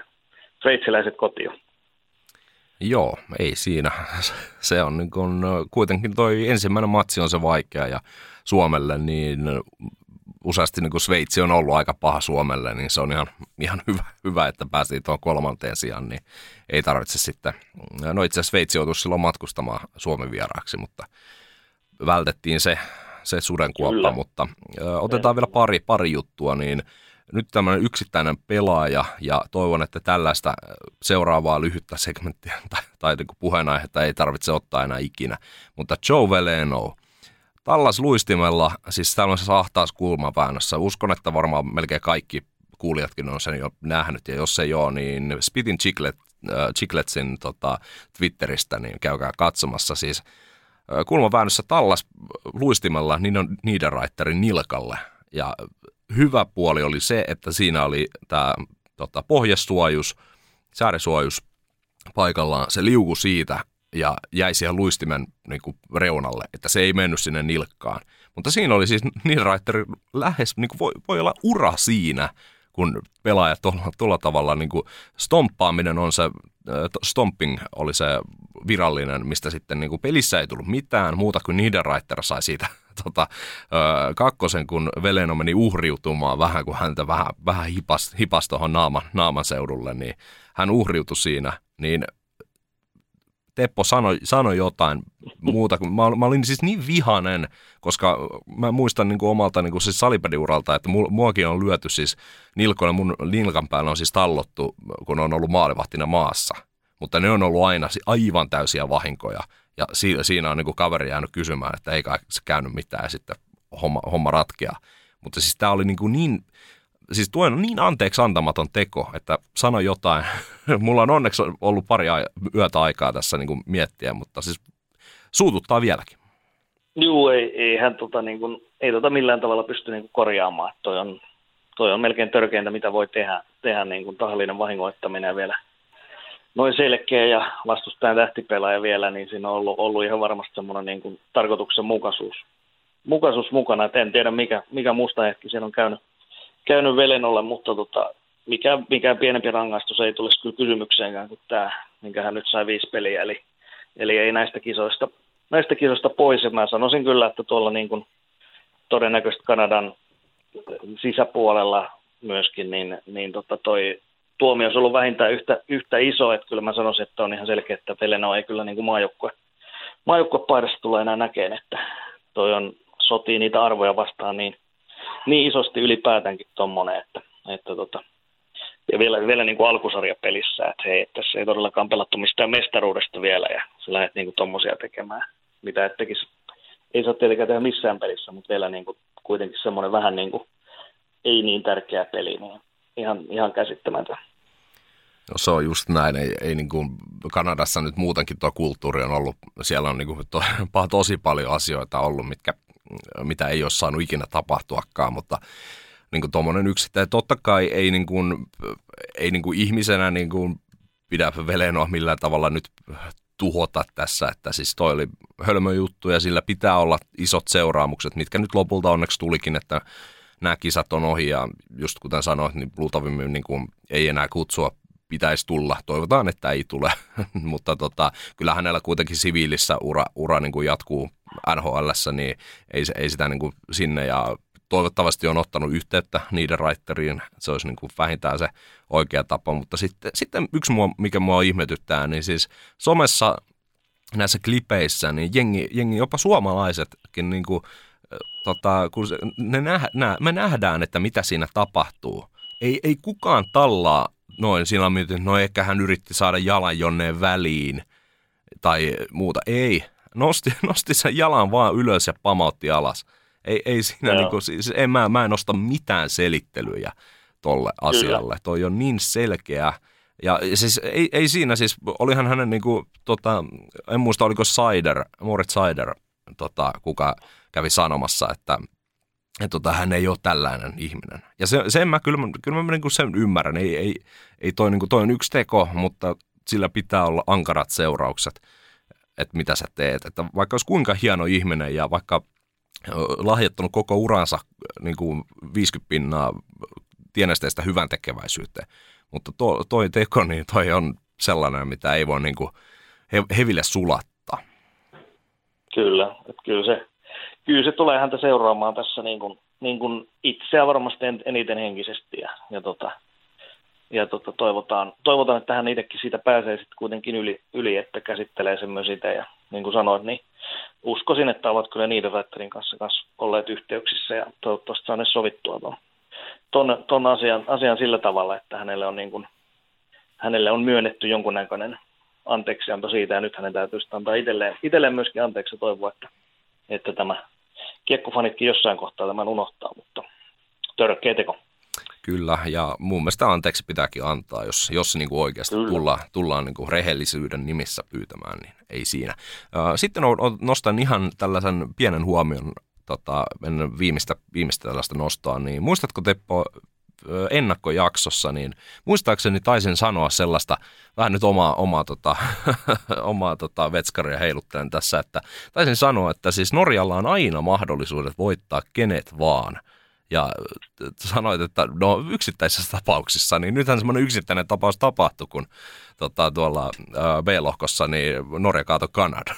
sveitsiläiset kotiin. Joo, ei siinä. Se on niin kuin, kuitenkin toi ensimmäinen matsi on se vaikea, ja Suomelle niin useasti niin kuin Sveitsi on ollut aika paha Suomelle, niin se on ihan, ihan hyvä, hyvä, että päästiin tuon kolmanteen sijaan, niin ei tarvitse sitten, no itse asiassa Sveitsi joutui silloin matkustamaan Suomen vieraaksi, mutta vältettiin se, se sudenkuoppa, kyllä. Mutta ö, otetaan vielä pari, pari juttua, niin nyt tämmöinen yksittäinen pelaaja, ja toivon, että tällaista seuraavaa lyhyttä segmenttiä tai, tai niin kuin puheenaihetta ei tarvitse ottaa enää ikinä, mutta Joe Veleno, Tallas luistimella, siis tällaisessa ahtaaskulmaväännössä, uskon, että varmaan melkein kaikki kuulijatkin on sen jo nähnyt, ja jos ei ole, niin Spitin Chiclet, äh, Chicletsin tota, Twitteristä, niin käykää katsomassa. Siis äh, kulmaväännössä Tallas luistimella Nino Niederreiterin nilkalle, ja hyvä puoli oli se, että siinä oli tämä tota, pohjasuojus, säärisuojus paikallaan, se liuku siitä, ja jäi siihen luistimen niin kuin reunalle, että se ei mennyt sinne nilkkaan. Mutta siinä oli siis Niederreiter lähes, niin kuin voi, voi olla ura siinä, kun pelaajat tuolla, tuolla tavalla, niin kuin stomppaaminen on se, stomping oli se virallinen, mistä sitten niin kuin pelissä ei tullut mitään muuta kuin Niederreiter sai siitä tota, kakkosen, kun Veleno meni uhriutumaan vähän, kun häntä vähän, vähän hipasi hipas tuohon naaman, naaman seudulle, niin hän uhriutui siinä, niin Teppo sanoi, sanoi jotain muuta. Mä, mä olin siis niin vihainen, koska mä muistan niin kuin omalta niin kuin siis salipädiuralta, että muakin on lyöty siis nilkoinen, mun nilkan päällä on siis tallottu, kun on ollut maalivahtina maassa. Mutta ne on ollut aina aivan täysiä vahinkoja. Ja si, siinä on niin kuin kaveri jäänyt kysymään, että ei se käynyt mitään ja sitten homma, homma ratkeaa. Mutta siis tää oli niin kuin niin... Siis tuo on niin anteeksi antamaton teko, että sano jotain. Mulla on onneksi ollut pari yötä aikaa tässä niin kuin miettiä, mutta siis suututtaa vieläkin. Joo, ei, eihän tota, niin kuin, ei tota millään tavalla pysty niin kuin korjaamaan. Toi on, toi on melkein törkeintä, mitä voi tehdä, tehdä niin kuin tahallinen vahingoittaminen vielä. Noin selkeä ja vastustajan tähtipelaaja vielä, niin siinä on ollut, ollut ihan varmasti semmoinen niin kuin tarkoituksenmukaisuus mukaisuus mukana. Et en tiedä, mikä, mikä musta hetki siellä on käynyt. Käynyt Velenolle, mutta tota, mikään mikä pienempi rangaistus ei tulisi kyllä kysymykseenkään kuin tämä, minkä hän nyt sai viisi peliä. Eli, eli ei näistä kisoista, näistä kisoista pois. Ja mä sanoisin kyllä, että tuolla niin kuin todennäköisesti Kanadan sisäpuolella myöskin, niin, niin tota toi tuomio on ollut vähintään yhtä, yhtä iso. Että kyllä mä sanoisin, että on ihan selkeä, että Veleno ei kyllä niin kuin maajoukkue, maajoukkuepaidassa tule enää näkeen, että toi on, sotii niitä arvoja vastaan niin, Niin isosti ylipäätäänkin tuommoinen, että, että tota, ja vielä, vielä niin kuin alkusarjapelissä, että hei, tässä ei todellakaan pelattu mistään mestaruudesta vielä, ja sä lähdet niin kuin tommosia tekemään, mitä et tekisi, ei saa tietenkään tehdä missään pelissä, mutta vielä niin kuin kuitenkin semmoinen vähän niin kuin ei niin tärkeä peli, niin ihan, ihan käsittämätön. No se on just näin, ei, ei niin kuin Kanadassa nyt muutenkin tuo kulttuuri on ollut, siellä on niin kuin to, tosi paljon asioita ollut, mitkä mitä ei ole saanut ikinä tapahtuakaan, mutta niin kuin tuommoinen yksittäinen, totta kai ei, niin kuin, ei niin kuin ihmisenä niin kuin pidä Velenoa millään tavalla nyt tuhota tässä, että siis toi oli hölmö juttu ja sillä pitää olla isot seuraamukset, mitkä nyt lopulta onneksi tulikin, että nämä kisat on ohi ja just kuten sanoit, niin luultavimmin niin kuin ei enää kutsua pitäisi tulla. Toivotaan, että ei tule, mutta tota, kyllä hänellä kuitenkin siviilissä ura, ura niin kuin jatkuu N H L:ssä, niin ei, ei sitä niin kuin sinne. Ja toivottavasti on ottanut yhteyttä Niederreiteriin, se olisi niin kuin vähintään se oikea tapa. Mutta sitten, sitten yksi, mua, mikä mua ihmetyttää, niin siis somessa näissä klipeissä, niin jengi, jengi jopa suomalaisetkin, niin kuin, tota, kun se, ne näh, nä, me nähdään, että mitä siinä tapahtuu. Ei, ei kukaan tallaa noin sillä mieltä, että no ehkä hän yritti saada jalan jonneen väliin tai muuta. Ei, nosti, nosti sen jalan vaan ylös ja pamautti alas. Ei, ei siinä, niin kuin, siis en, mä, mä en osta mitään selittelyjä tolle asialle. Kyllä. Toi on niin selkeä. Ja siis ei, ei siinä siis, olihan hänen niin kuin, tota, en muista oliko Seider, Moritz Seider, tota, kuka kävi sanomassa, että et, tota, hän ei ole tällainen ihminen. Ja se, sen mä kyllä, kyllä mä niin kuin sen ymmärrän, ei, ei, ei toi, niin kuin, toi on yksi teko, mutta sillä pitää olla ankarat seuraukset, että mitä sä teet. Että vaikka olisi kuinka hieno ihminen ja vaikka lahjoittanut koko uransa niin kuin viisikymmentä pinnaa tienesteistä hyvän tekeväisyyteen. Mutta to, toi teko, niin toi on sellainen, mitä ei voi niin kuin he, heville sulattaa. Kyllä, että kyllä se, kyllä se tulee häntä seuraamaan tässä niin kuin, niin kuin itseä varmasti eniten henkisesti. Ja, ja, tota, ja tota, toivotaan, toivotaan, että hän itsekin siitä pääsee sitten kuitenkin yli, yli, että käsittelee semmoinen sitä. Ja niin kuin sanoit, niin uskoisin, että ovat kyllä Niederreiterin kanssa, kanssa olleet yhteyksissä ja toivottavasti saaneet sovittua tuon. Ton, ton asian, asian sillä tavalla, että hänelle on, niin kuin, hänelle on myönnetty jonkunnäköinen anteeksianto siitä, ja nyt hänen täytyy antaa itselleen, itselleen myöskin anteeksi, toivoa, että, että tämä kiekkofanitkin jossain kohtaa tämän unohtaa, mutta törkeä teko. Kyllä, ja mun mielestä anteeksi pitääkin antaa, jos, jos niin kuin oikeasti Kyllä. tullaan, tullaan niin kuin rehellisyyden nimissä pyytämään, niin ei siinä. Sitten nostan ihan tällaisen pienen huomion, Tota, ennen viimeistä, viimeistä tällaista nostoa, niin muistatko Teppo ennakkojaksossa, niin muistaakseni taisin sanoa sellaista, vähän nyt omaa, omaa, tota, omaa tota vetskaria heiluttelen tässä, että taisin sanoa, että siis Norjalla on aina mahdollisuudet voittaa kenet vaan. Ja sanoit, että no yksittäisissä tapauksissa, niin nythän semmoinen yksittäinen tapaus tapahtui, kun tota, tuolla ää, B-lohkossa niin Norja kaatoi Kanadan.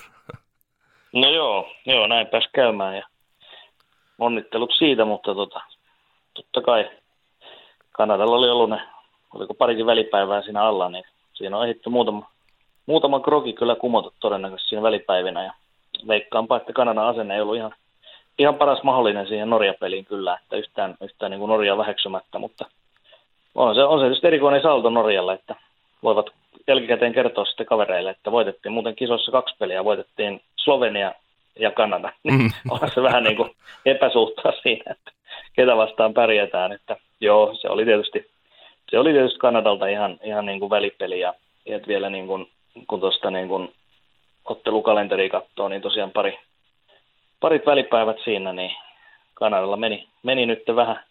No joo, joo, näin pääsi käymään ja onnittelut siitä, mutta tota, totta kai Kanadalla oli ollut ne, oliko parikin välipäivää siinä alla, niin siinä on ehditty muutama, muutama kroki kyllä kumota todennäköisesti siinä välipäivinä. Ja veikkaanpa, että Kanadan asenne ei ollut ihan, ihan paras mahdollinen siihen Norja-peliin kyllä, että yhtään, yhtään niin kuin Norjaa väheksymättä, mutta on se, on se tietysti erikoinen saldo Norjalle, että voivat jälkikäteen kertoa sitten kavereille, että voitettiin muuten kisoissa kaksi peliä, voitettiin Slovenia ja Kanada, niin on se vähän niin kuin epäsuhtaa siinä, että ketä vastaan pärjätään, että joo, se oli tietysti, se oli tietysti Kanadalta ihan, ihan niin kuin välipeli, ja että vielä niin kuin, kun tuosta niin kuin ottelukalenteria katsoo, niin tosiaan pari, parit välipäivät siinä, niin Kanadalla meni, meni nyt vähän,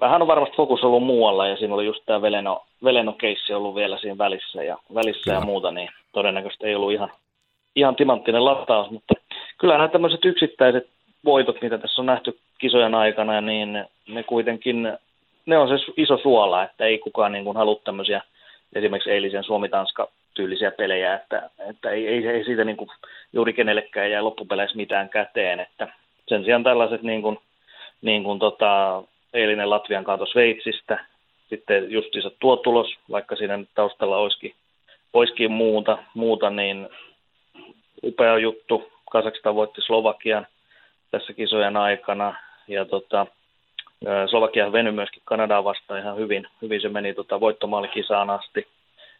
vähän on varmasti fokus ollut muualla, ja siinä oli just tämä Veleno, Veleno-keissi ollut vielä siinä välissä, ja, välissä ja muuta, niin todennäköisesti ei ollut ihan, ihan timanttinen lataus, mutta kyllähän nämä tämmöiset yksittäiset voitot, mitä tässä on nähty kisojen aikana, niin ne kuitenkin, ne on se iso suola, että ei kukaan niin kuin halua tämmöisiä esimerkiksi eilisen Suomi-Tanska-tyylisiä pelejä, että, että ei, ei, ei siitä niin kuin juuri kenellekään jää loppupeleissä mitään käteen, että sen sijaan tällaiset niin kuin, niin kuin tota, eilinen Latvian kaato Sveitsistä, sitten justiinsa tuo tulos, vaikka siinä taustalla olisikin, olisikin muuta, muuta, niin upea juttu. Kazakstan voitti Slovakian tässä kisojen aikana, ja tota, Slovakia venyi myöskin Kanadaan vastaan ihan hyvin. Hyvin se meni tota, voittomaalikisaan asti,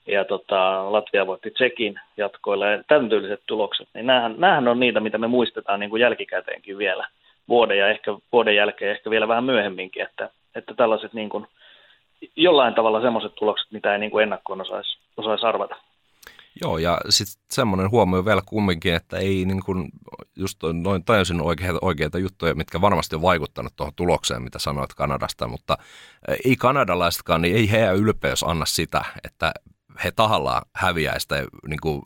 ja tota, Latvia voitti Tsekin jatkoilla, ja tämän tyyliset tulokset. Niin nämähän, nämähän on niitä, mitä me muistetaan niin kuin jälkikäteenkin vielä, vuoden, ja ehkä, vuoden jälkeen, ehkä vielä vähän myöhemminkin, että, että tällaiset niin kuin, jollain tavalla sellaiset tulokset, mitä ei niin kuin ennakkoon osaisi, osaisi arvata. Joo, ja sitten semmoinen huomio vielä kumminkin, että ei niin kuin just noin täysin oikeita, oikeita juttuja, mitkä varmasti on vaikuttanut tuohon tulokseen, mitä sanoit Kanadasta, mutta ei kanadalaisetkaan, niin ei heidän ylpeys anna sitä, että he tahallaan häviäisi tai niin kuin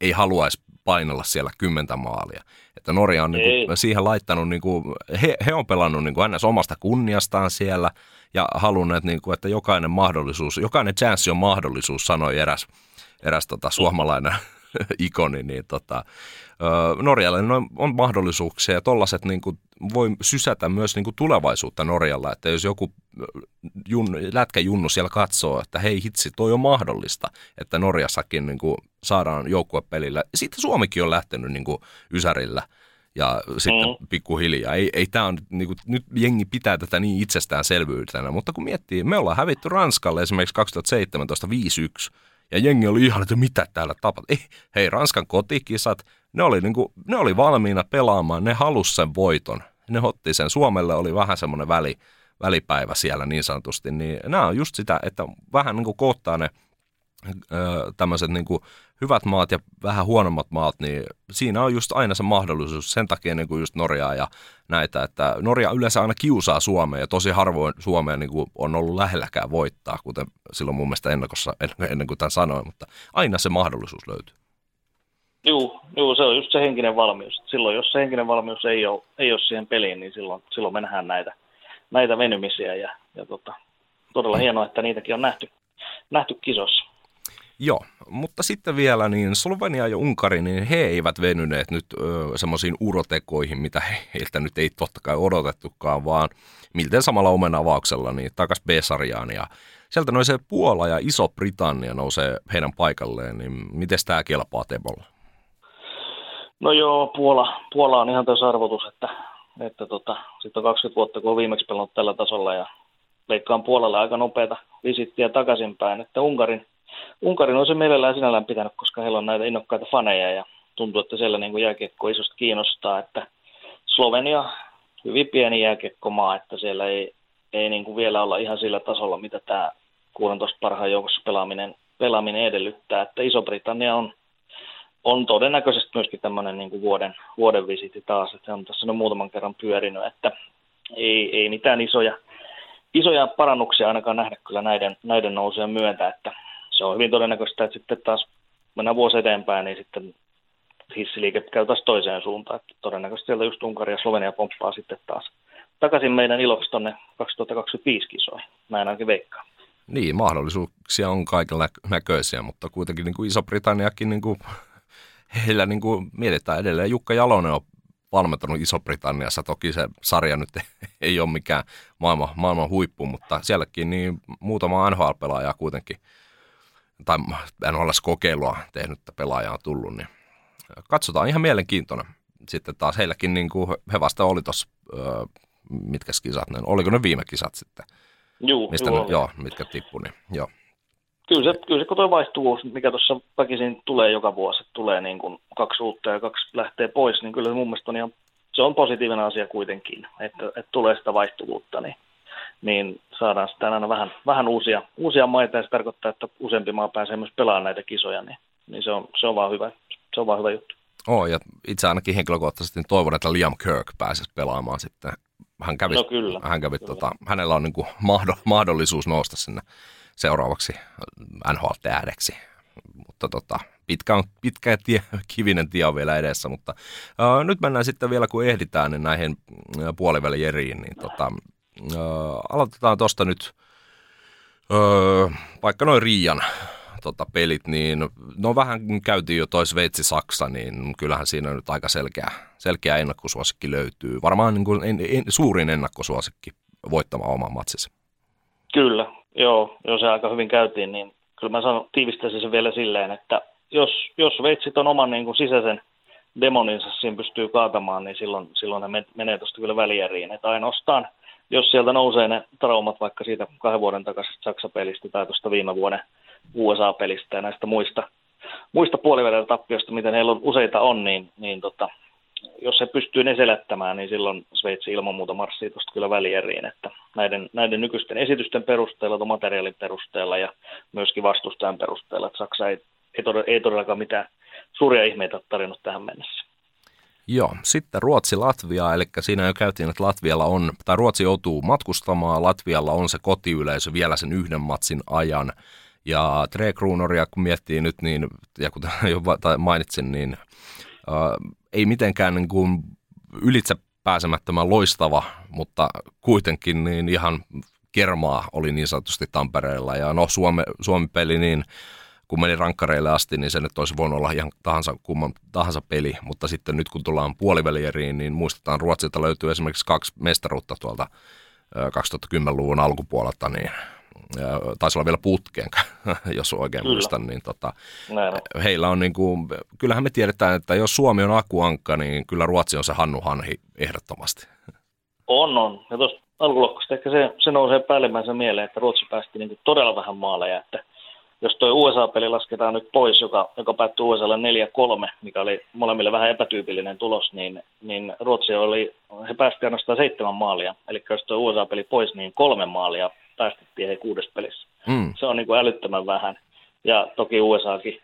ei haluaisi painella siellä kymmentä maalia. Että Norja on niin kuin siihen laittanut, niin kuin, he, he on pelannut niin kuin omasta kunniastaan siellä ja halunneet, niin kuin, että jokainen mahdollisuus, jokainen chanssi on mahdollisuus, sanoi eräs. Eräs tota, suomalainen ikoni, niin tota, Norjalle no, on mahdollisuuksia ja tollaiset niin kuin, voi sysätä myös niin kuin tulevaisuutta Norjalla, että jos joku jun, lätkäjunnu siellä katsoo, että hei hitsi, toi on mahdollista, että Norjassakin niin kuin, saadaan joukkuepelillä. Sitten Suomikin on lähtenyt niin kuin, ysärillä. Ja sitten mm. pikkuhiljaa. Ei, ei tää on, niin kuin, nyt jengi pitää tätä niin itsestäänselvyytenä, mutta kun miettii, me ollaan hävitty Ranskalle esimerkiksi kaksituhattaseitsemäntoista viisi yksi, ja jengi oli ihan, että mitä täällä tapahtuu. Hei, Ranskan kotikisat, ne oli, niin kuin, ne oli valmiina pelaamaan, ne halusi sen voiton. Ne otti sen. Suomelle oli vähän semmoinen väli, välipäivä siellä niin sanotusti. Niin nämä on just sitä, että vähän niin kuin koottaa ne tämmöiset niin kuin hyvät maat ja vähän huonommat maat, niin siinä on just aina se mahdollisuus sen takia niin kuin just Norjaa ja näitä, että Norja yleensä aina kiusaa Suomea ja tosi harvoin Suomea niin kuin on ollut lähelläkään voittaa, kuten silloin mun mielestä ennakossa, ennen kuin tämän sanoin, mutta aina se mahdollisuus löytyy. Joo, joo, se on just se henkinen valmius. Silloin jos se henkinen valmius ei ole, ei ole siihen peliin, niin silloin, silloin me nähdään näitä, näitä venymisiä ja, ja tota, todella hienoa, että niitäkin on nähty, nähty kisossa. Joo, mutta sitten vielä niin Slovenia ja Unkari, niin he eivät venyneet nyt semmoisiin urotekoihin, mitä heiltä nyt ei totta kai odotettukaan, vaan miltei samalla omen avauksella niin takaisin B-sarjaan. Ja sieltä noin se Puola ja Iso-Britannia nousee heidän paikalleen, niin miten tämä kelpaa Tebolla? No joo, Puola, Puola on ihan tässä arvotus, että, että tota, sitten on kaksikymmentä vuotta, kun on viimeksi pelannut tällä tasolla ja leikkaan Puolalla aika nopeata visittiä takaisinpäin, että Unkarin Unkarin on se mielellään sinällään pitänyt, koska heillä on näitä innokkaita faneja ja tuntuu, että siellä niin kuin jääkiekko isosti kiinnostaa, että Slovenia on hyvin pieni jääkiekkomaa, että siellä ei, ei niin kuin vielä olla ihan sillä tasolla, mitä tämä kuudentoista parhaan joukossa pelaaminen, pelaaminen edellyttää, että Iso-Britannia on, on todennäköisesti myöskin tämmöinen niin kuin vuoden, vuoden visitti taas, että se on tässä nyt muutaman kerran pyörinyt, että ei, ei mitään isoja, isoja parannuksia ainakaan nähdä kyllä näiden, näiden nousujen myötä, että se on hyvin todennäköistä, että sitten taas mennään vuosi eteenpäin, niin sitten hissiliike käy taas toiseen suuntaan. Että todennäköisesti sieltä just Unkari ja Slovenia pomppaa sitten taas takaisin meidän iloksi tuonne kaksituhattakaksikymmentäviisi kisoihin. Mä en ainakin veikkaa. Niin, mahdollisuuksia on kaikilla näköisiä, mutta kuitenkin niin kuin Iso-Britanniakin, niin kuin, heillä niin kuin mietitään edelleen. Jukka Jalonen on valmentanut Iso-Britanniassa. Toki se sarja nyt ei ole mikään maailman, maailman huippu, mutta sielläkin niin muutama N H L-pelaajaa kuitenkin tai N H L-kokeilua tehnyt, että pelaaja on tullut, niin katsotaan ihan mielenkiintona. Sitten taas heilläkin, niin kuin he vasta oli tuossa, mitkä kisat ne, oliko ne viime kisat sitten? Juu, mistä juu, ne, joo, mitkä tippui, niin joo. Kyllä se, kyllä se kun tuo vaihtuvuus, mikä tuossa väkisin tulee joka vuosi, tulee niin kuin kaksi uutta ja kaksi lähtee pois, niin kyllä se mun mielestä on ihan, se on positiivinen asia kuitenkin, että, että tulee sitä vaihtuvuutta, niin niin saadaan sitten aina vähän, vähän uusia, uusia maita, ja se tarkoittaa, että useampi maa pääsee myös pelaamaan näitä kisoja, niin, niin se, on, se, on vaan hyvä, se on vaan hyvä juttu. Oo, ja itse ainakin henkilökohtaisesti toivon, että Liam Kirk pääsisi pelaamaan sitten. Hän kävi, no kyllä, hän kävi, kyllä. Tota, hänellä on niin kuin mahdollisuus nousta sinne seuraavaksi N H L-tähdeksi, mutta tota, pitkä, pitkä ja tie, kivinen tie on vielä edessä, mutta äh, nyt mennään sitten vielä, kun ehditään, niin näihin puolivälijeriin, niin tota... Öö, aloitetaan tuosta nyt öö, vaikka noin Riian tota, pelit, niin no vähän käytiin jo toi Sveitsi-Saksa, niin kyllähän siinä nyt aika selkeä, selkeä ennakkosuosikki löytyy. Varmaan niin kuin en, en, suurin ennakkosuosikki voittamaan oman matsinsa. Kyllä, joo, jos se aika hyvin käytiin, niin kyllä mä sanon, tiivistäisin sen vielä silleen, että jos, jos Sveitsit on oman niin kuin sisäisen demoninsa siinä pystyy kaatamaan, niin silloin, silloin ne menee tuosta kyllä välijäriin, että ainoastaan jos sieltä nousee ne traumat vaikka siitä kahden vuoden takaisesta Saksa-pelistä tai tuosta viime vuoden U S A-pelistä ja näistä muista, muista puolivälillä tappioista, miten heillä on, useita on, niin, niin tota, jos he pystyy ne selättämään, niin silloin Sveitsi ilman muuta marssii tuosta kyllä välieriin, että näiden, näiden nykyisten esitysten perusteella, tuon materiaalin perusteella ja myöskin vastustajan perusteella, että Saksa ei, ei, todella, ei todellakaan mitään suuria ihmeitä tarjonnut tähän mennessä. Joo, sitten Ruotsi-Latvia, eli siinä jo käytiin, että Latvialla on, tai Ruotsi joutuu matkustamaan, Latvialla on se kotiyleisö vielä sen yhden matsin ajan, ja Tre Kruunoria, kun miettii nyt, niin, ja kuten jo mainitsin, niin äh, ei mitenkään niin kuin ylitse pääsemättömän loistava, mutta kuitenkin niin ihan kermaa oli niin sanotusti Tampereella, ja no Suome, Suomi-peli, niin kun meni rankkareille asti, niin se nyt olisi voinut olla ihan tahansa, kumman tahansa peli, mutta sitten nyt kun tullaan puolivälieriin, niin muistetaan, Ruotsilta löytyy esimerkiksi kaksi mestaruutta tuolta kaksituhattakymmenluvun alkupuolelta, niin taisi olla vielä putkeen, jos oikein Kyllä. muistan, niin tota, heillä on niin kuin, kyllähän me tiedetään, että jos Suomi on akuankka, niin kyllä Ruotsi on se Hannu Hanhi ehdottomasti. On, on. Ja tuosta alkulohkosta ehkä se, se nousee päällimmäisenä mieleen, että Ruotsi päästi niin kuin todella vähän maaleja, että jos tuo U S A-peli lasketaan nyt pois, joka, joka päättyi U S A:lle neljä kolme, mikä oli molemmille vähän epätyypillinen tulos, niin, niin Ruotsi oli, he päästi ainoastaan seitsemän maalia. Eli jos tuo U S A-peli pois, niin kolme maalia päästettiin he kuudessa pelissä. Mm. Se on niin kuin älyttömän vähän. Ja toki U S A:kin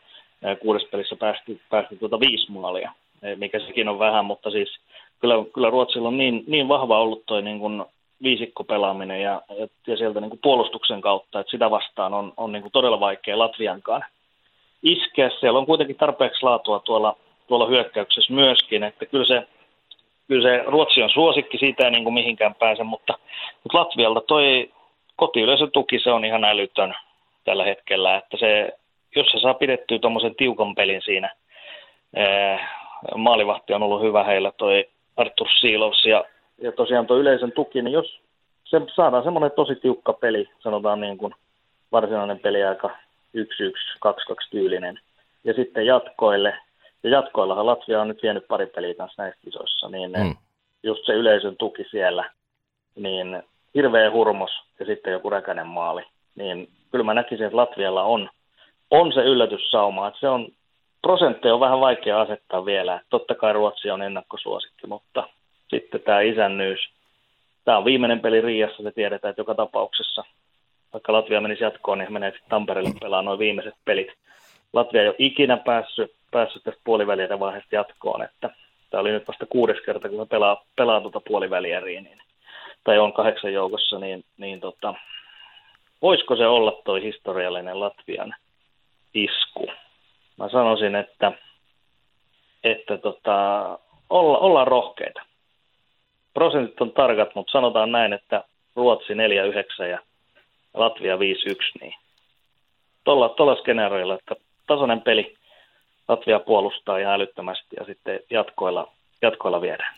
kuudessa pelissä päästi, päästi tuota viisi maalia, mikä sekin on vähän, mutta siis kyllä, kyllä Ruotsilla on niin, niin vahva ollut tuo niin kuin viisikkopelaaminen ja, ja, ja sieltä niin kuin puolustuksen kautta, että sitä vastaan on, on niin kuin todella vaikea Latviankaan iskeä. Siellä on kuitenkin tarpeeksi laatua tuolla, tuolla hyökkäyksessä myöskin, että kyllä se, kyllä se Ruotsi on suosikki, siitä ei niin kuin mihinkään pääse, mutta, mutta Latvialta toi kotiyleisötuki, se on ihan älytön tällä hetkellä, että se, jos se saa pidettyä tuommoisen tiukan pelin siinä, maalivahti on ollut hyvä heillä toi Artur Silovs ja ja tosiaan tuo yleisen tuki, niin jos se saadaan semmoinen tosi tiukka peli, sanotaan niin kuin varsinainen peliaika yksi yksi, kaksi kaksi tyylinen, ja sitten jatkoille, ja jatkoillahan Latvia on nyt vienyt pari peliä kanssa näissä kisoissa, niin mm. just se yleisön tuki siellä, niin hirveä hurmos ja sitten joku räkäinen maali, niin kyllä mä näkisin, että Latvialla on, on se yllätyssauma, että se on, prosentteja on vähän vaikea asettaa vielä, että totta kai Ruotsi on ennakkosuosikki, mutta sitten tämä isännyys. Tämä on viimeinen peli Riiassa, se tiedetään, että joka tapauksessa, vaikka Latvia menisi jatkoon, niin menee sitten Tampereelle pelaamaan nuo viimeiset pelit. Latvia ei ole ikinä päässyt, päässyt tästä puolivälierä vaiheesta jatkoon. Että tämä oli nyt vasta kuudes kerta, kun pelaa, pelaa tuota puolivälieriä, niin, tai on kahdeksan joukossa, niin, niin tota, voisiko se olla tuo historiallinen Latvian isku? Mä sanoisin, että, että tota, olla, ollaan rohkeita. Prosentit on tarkat, mutta sanotaan näin, että Ruotsi neljä yhdeksän ja Latvia viisi yksi, niin tuolla, tuolla skenaarioilla, että tasainen peli, Latvia puolustaa ihan älyttömästi ja sitten jatkoilla, jatkoilla viedään.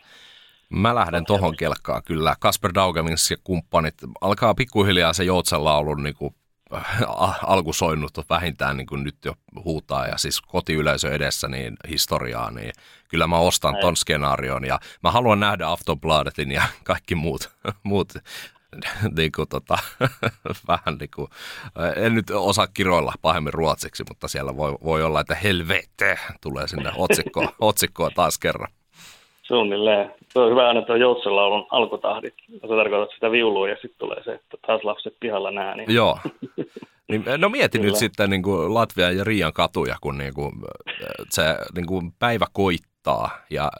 Mä lähden tohon kelkkaan kyllä. Kasper Daugavins ja kumppanit, alkaa pikkuhiljaa se joutsenlaulun niin kuin alkusoinnut on vähintään niin kuin nyt jo huutaa ja siis kotiyleisö edessä niin historiaa, niin kyllä mä ostan ton skenaarion ja mä haluan nähdä Aftonbladetin ja kaikki muut, muut niin kuin tota, vähän niin kuin, en nyt osaa kiroilla pahemmin ruotsiksi, mutta siellä voi, voi olla, että helvete tulee sinne otsikkoon, otsikkoon taas kerran. Suunnilleen. Se on hyvä aina tuo joutsenlaulun alkutahdit. Se tarkoittaa sitä viulua ja sitten tulee se, että taas lapset pihalla nää. Niin. Joo. Niin, no mieti nyt sitten niin kuin Latvia ja Riian katuja, kun niin kuin, se niin kuin päivä koittaa ja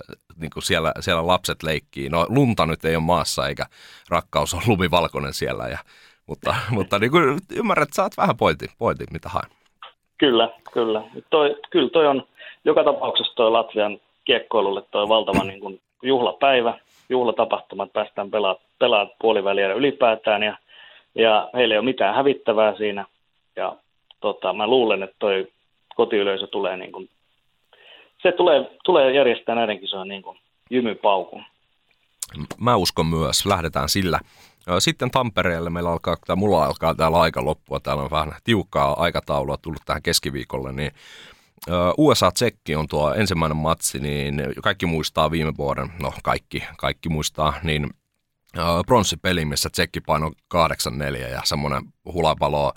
niin kuin siellä, siellä lapset leikkii. No lunta nyt ei ole maassa eikä rakkaus on lumivalkoinen siellä. Ja, mutta mutta niin kuin ymmärrät, että saat vähän pointin, pointin mitä haen. Kyllä, kyllä. Toi, kyllä toi on joka tapauksessa toi Latvian kiekkoilulle tuo valtava niin kuin juhlapäivä, juhlatapahtumat, päästään pelaamaan pelaa puoliväliä ylipäätään ja, ja heillä ei ole mitään hävittävää siinä. Ja tota, mä luulen, että toi kotiyleisö tulee, niin kuin, se tulee, tulee järjestää näiden kisojen niin kuin jymypaukun. Mä uskon myös, lähdetään sillä. Sitten Tampereelle meillä alkaa, tai mulla alkaa täällä aika loppua, täällä on vähän tiukkaa aikataulua tullut tähän keskiviikolle, niin U S A-Tsekki on tuo ensimmäinen matsi, niin kaikki muistaa viime vuoden, no kaikki, kaikki muistaa, niin pronssipeli, missä Tsekki painoi kahdeksan neljä ja semmoinen hulapalo,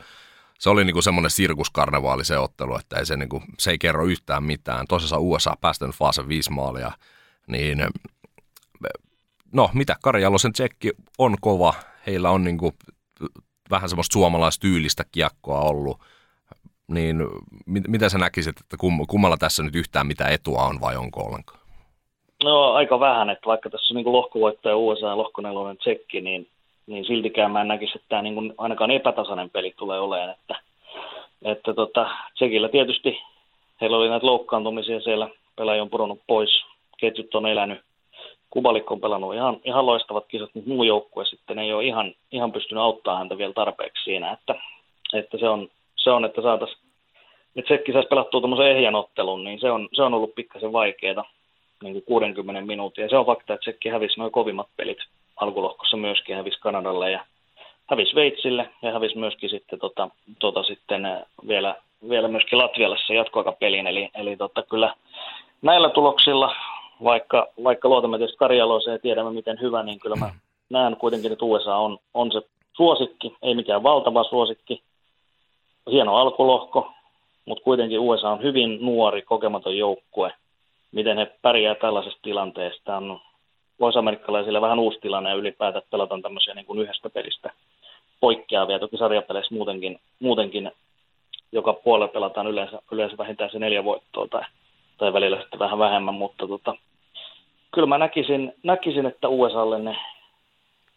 se oli niinku semmoinen sirkuskarnevaali se ottelu, että ei se, niinku, se ei kerro yhtään mitään. Toisessa U S A päästänyt faasen viisi maalia, niin no mitä, Kari Jalosen Tsekki on kova, heillä on niinku vähän semmoista suomalaistyylistä kiekkoa ollut, niin mit, mitä sä näkisit, että kum, kummalla tässä nyt yhtään mitä etua on vai onko ollenkaan? No aika vähän, että vaikka tässä on niin kuin lohkovoittaja U S A ja lohkoneloinen Tsekki, niin, niin siltikään mä en näkisi, että tämä niin kuin ainakaan epätasainen peli tulee olemaan. Että, että tota, Tsekillä tietysti heillä oli näitä loukkaantumisia siellä, pelaaja on pudonnut pois, ketjut on elänyt, Kubalikko on pelannut ihan, ihan loistavat kisat, mutta muu joukkue sitten ei ole ihan, ihan pystynyt auttamaan häntä vielä tarpeeksi siinä, että, että se on... Se on, että saataisiin että sekin saisi pelattua tuommoisen ehjän ottelun, niin se on, se on ollut pikkasen vaikeaa niin kuusikymmentä minuuttia. Ja se on fakta, että sekin hävisi nuo kovimmat pelit alkulohkossa myöskin, hävisi Kanadalle ja hävisi Sveitsille ja hävisi myöskin sitten, tota, tota sitten vielä, vielä myöskin Latvialle se jatkoaikapeliin. Eli, eli tota, kyllä näillä tuloksilla, vaikka, vaikka luotamme tietysti Karjaloiseen ja tiedämme miten hyvä, niin kyllä mä näen kuitenkin, että U S A on, on se suosikki, ei mikään valtava suosikki, hieno alkulohko, mutta kuitenkin U S A on hyvin nuori, kokematon joukkue. Miten he pärjää tällaisesta tilanteesta on pohjois-amerikkalaisille vähän uusi tilanne ja ylipäätään pelataan tämmöisiä niin kuin yhdestä pelistä poikkeavia. Toki sarjapeleissä muutenkin, muutenkin joka puolella pelataan yleensä, yleensä vähintään se neljä voittoa tai, tai välillä sitten vähän vähemmän, mutta tota, kyllä mä näkisin, näkisin, että U S A:lle ne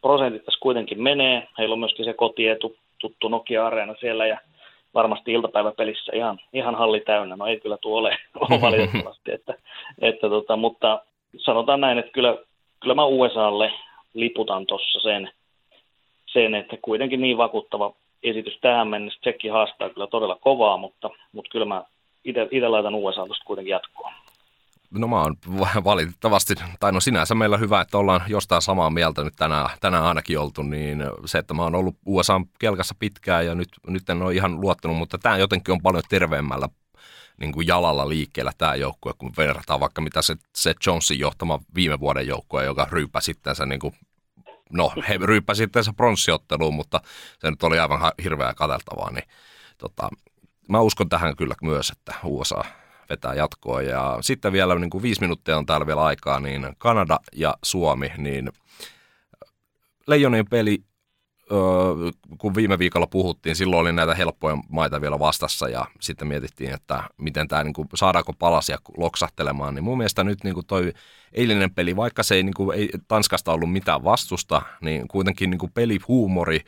prosentit tässä kuitenkin menee. Heillä on myöskin se kotietu, tuttu Nokia Areena siellä ja varmasti iltapäiväpelissä ihan, ihan halli täynnä. No ei kyllä tuo ole valitettavasti, että, että tota, mutta sanotaan näin, että kyllä, kyllä mä U S A:lle liputan tuossa sen, sen, että kuitenkin niin vakuuttava esitys tähän mennessä. Tsekki haastaa kyllä todella kovaa, mutta, mutta kyllä mä itse laitan U S A:lle tuosta kuitenkin jatkoon. No mä oon valitettavasti, tai no sinänsä meillä hyvä, että ollaan jostain samaa mieltä nyt tänään, tänään ainakin oltu, niin se, että mä oon ollut U S A:n kelkassa pitkään ja nyt, nyt en ole ihan luottanut, mutta tämä jotenkin on paljon terveemmällä niin kuin jalalla liikkeellä tämä joukkue, kun verrataan vaikka mitä se, se Jonesin johtama viime vuoden joukkue, joka ryypä sitten se niin kuin, no he ryypä sitten se pronssiotteluun, mutta se nyt oli aivan hirveää katseltavaa, niin tota, mä uskon tähän kyllä myös, että U S A vetää jatkoa. Ja sitten vielä niin kuin viisi minuuttia on täällä vielä aikaa, niin Kanada ja Suomi, niin Leijonien peli, öö, kun viime viikolla puhuttiin, silloin oli näitä helppoja maita vielä vastassa ja sitten mietittiin, että miten tämä, niin kuin, saadaanko palasia loksahtelemaan, niin mun mielestä nyt niin kuin toi eilinen peli, vaikka se ei, niin kuin, ei Tanskasta ollut mitään vastusta, niin kuitenkin niin kuin pelihuumori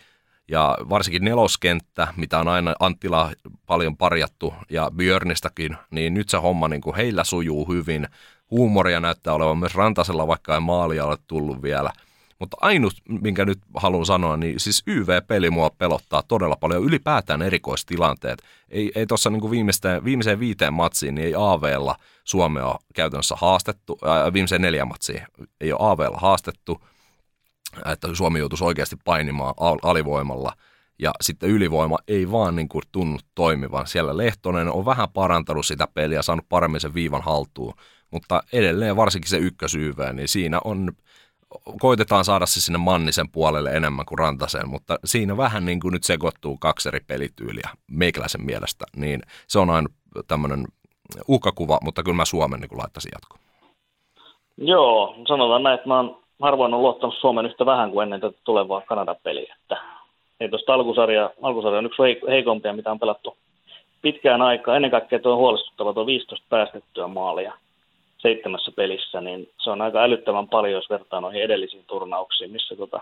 ja varsinkin neloskenttä, mitä on aina Anttila paljon parjattu ja Björnistäkin, niin nyt se homma niin kuin heillä sujuu hyvin. Huumoria näyttää olevan myös Rantasella, vaikka ei maalia ole tullut vielä. Mutta ainut, minkä nyt haluan sanoa, niin siis Y V-peli mua pelottaa todella paljon. Ylipäätään erikoistilanteet. Ei, ei tuossa niin viimeiseen viiteen matsiin, niin ei A V:lla Suomea käytännössä haastettu. Äh, viimeiseen neljä matsiin ei ole A V:lla haastettu, että Suomi joutuisi oikeasti painimaan alivoimalla, ja sitten ylivoima ei vaan niin kuin tunnu toimivan. Siellä Lehtonen on vähän parantanut sitä peliä, saanut paremmin sen viivan haltuun, mutta edelleen varsinkin se ykkösyyvä, niin siinä on, koitetaan saada se sinne Mannisen puolelle enemmän kuin Rantasen, mutta siinä vähän niin kuin nyt sekoittuu kaksi eri pelityyliä meikäläisen mielestä, niin se on aina tämmöinen uhkakuva, mutta kyllä mä Suomen niin kuin laittaisin jatkoon. Joo, sanotaan näin, että mä oon harvoin on luottanut Suomen yhtä vähän kuin ennen tätä tulevaa Kanada-peliä. Ei tuosta alkusarja, alkusarja on yksi heikompia, mitä on pelattu pitkään aikaa. Ennen kaikkea tuo on huolestuttava tuo viisitoista päästettyä maalia seitsemässä pelissä, niin se on aika älyttävän paljon, jos vertaa noihin edellisiin turnauksiin, missä tota,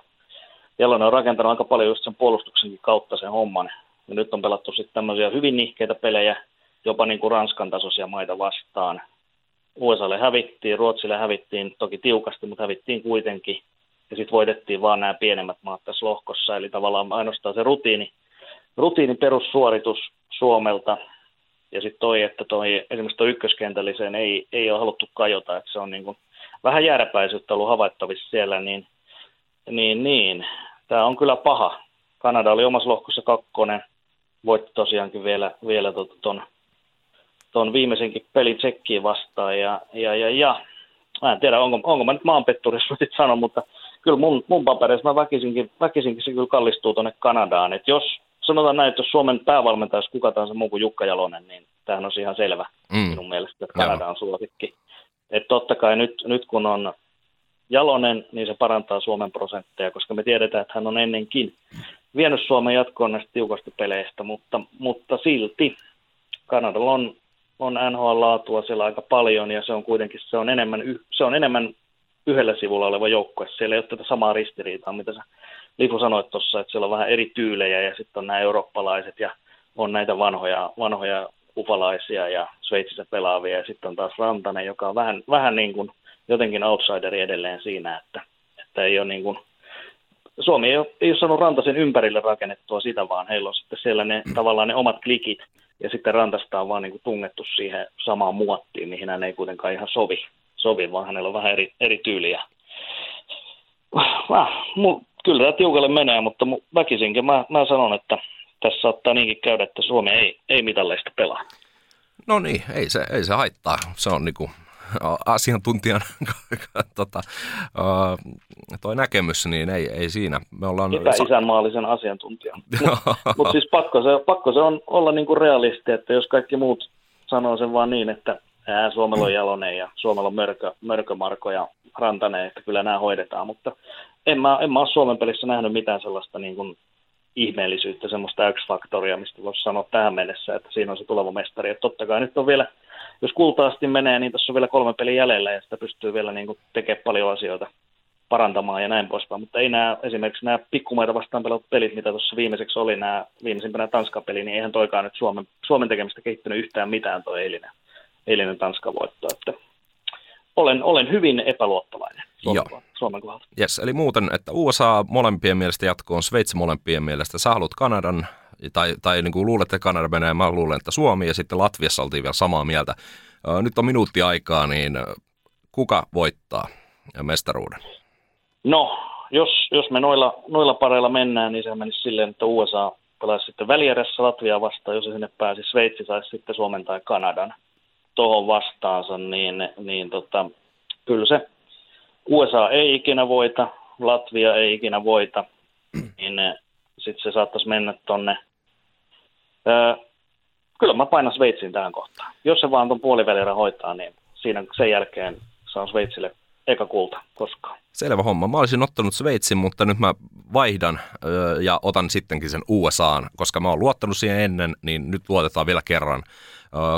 Jalonen on rakentanut aika paljon just sen puolustuksenkin kautta sen homman. Ja nyt on pelattu sitten tämmöisiä hyvin nihkeitä pelejä, jopa niin kuin Ranskan tasoisia maita vastaan. U S A:lle hävittiin, Ruotsille hävittiin toki tiukasti, mutta hävittiin kuitenkin. Ja sitten voitettiin vaan nämä pienemmät maat tässä lohkossa. Eli tavallaan ainoastaan se rutiini, rutiini perussuoritus Suomelta. Ja sitten toi, että toi, esimerkiksi tuo ykköskentälliseen ei, ei ole haluttu kajota. Että se on niin kuin vähän jääräpäisyyttä ollut havaittavissa siellä. Niin, niin, niin. Tämä on kyllä paha. Kanada oli omassa lohkossa kakkonen. Voitti tosiaankin vielä, vielä tuon... tuon viimeisenkin pelin Tsekkiin vastaan, ja, ja, ja, ja. Mä en tiedä, onko, onko mä nyt maanpetturis, mä sit sanon, mutta kyllä mun, mun papereissa mä väkisinkin, väkisinkin se kyllä kallistuu tuonne Kanadaan. Et jos, sanotaan näin, että jos Suomen päävalmentaja olisi kuka tahansa muu kuin Jukka Jalonen, niin tämähän on ihan selvä mm. minun mielestä, että Kanada on suosikki. Että totta kai nyt, nyt kun on Jalonen, niin se parantaa Suomen prosentteja, koska me tiedetään, että hän on ennenkin vienyt Suomen jatkoon näistä tiukasta peleistä, mutta, mutta silti Kanadalla on on N H L-laatua siellä aika paljon, ja se on kuitenkin se on enemmän, se on enemmän yhdellä sivulla oleva joukkue. Siellä ei ole tätä samaa ristiriitaa, mitä sä Lifu sanoit tuossa, että siellä on vähän eri tyylejä, ja sitten on nämä eurooppalaiset, ja on näitä vanhoja, vanhoja ufalaisia ja Sveitsissä pelaavia, ja sitten on taas Rantanen, joka on vähän, vähän niin kuin jotenkin outsideri edelleen siinä, että, että ei ole niin kuin, Suomi ei ole, ei ole saanut Rantasen ympärille rakennettua sitä, vaan heillä on sitten siellä ne, tavallaan ne omat klikit, ja sitten Rantasta on vaan niin kuin tungettu siihen samaan muottiin, mihin hän ei kuitenkaan ihan sovi, sovi vaan hänellä on vähän eri, eri tyyliä. Mä, mun, kyllä tämä tiukalle menee, mutta mun, väkisinkin mä, mä sanon, että tässä saattaa niinkin käydä, että Suomi ei, ei mitalleista pelaa. No niin, ei se, ei se haittaa. Se on niinku asiantuntijan tota, toi näkemys, niin ei, ei siinä. Me ollaan epäisänmaallisen asiantuntijan. Mutta mut siis pakko se, pakko se on olla niinku realisti, että jos kaikki muut sanoo sen vaan niin, että ää, Suomella on Jalonen ja Suomella on mörkö, Mörkömarko ja Rantanen, että kyllä nämä hoidetaan, mutta en mä, en mä ole Suomen pelissä nähnyt mitään sellaista niin kuin ihmeellisyyttä, semmoista X-faktoria, mistä voisi sanoa tähän mennessä, että siinä on se tuleva mestari. Että totta kai nyt on vielä, jos kultaasti menee, niin tässä on vielä kolme peliä jäljellä ja sitä pystyy vielä niin kuin tekemään paljon asioita parantamaan ja näin poispäin. Mutta ei nämä, esimerkiksi nämä pikkumaita vastaan pelatut pelit, mitä tuossa viimeiseksi oli, nämä viimeisimpänä Tanska-peli, niin eihän toikaan nyt Suomen, Suomen tekemistä kehittynyt yhtään mitään tuo eilinen, eilinen Tanska-voitto. Että olen, olen hyvin epäluottavainen Suomen, Suomen kohdalla. Yes, eli muuten, että U S A molempien mielestä jatkoon, Sveitsi molempien mielestä. Sä haluat Kanadan, tai, tai niin kuin luulet, että Kanada menee, mä luulen, että Suomi, ja sitten Latviassa oltiin vielä samaa mieltä. Nyt on minuutti aikaa, niin kuka voittaa mestaruuden? No, jos, jos me noilla, noilla pareilla mennään, niin se menisi silleen, että U S A pelaisi sitten välierässä Latvia vastaan, jos sinne pääsi, Sveitsi saisi sitten Suomen tai Kanadan tuohon vastaansa, niin, niin tota, kyllä se U S A ei ikinä voita, Latvia ei ikinä voita, niin sitten se saattaisi mennä tuonne. Öö, kyllä mä painan Sveitsin tähän kohtaan. Jos se vaan tuon puolivälierän hoitaa, niin siinä sen jälkeen saan Sveitsille eka kulta koskaan. Selvä homma. Mä olisin ottanut Sveitsin, mutta nyt mä vaihdan öö, ja otan sittenkin sen U S A:n, koska mä oon luottanut siihen ennen, niin nyt luotetaan vielä kerran.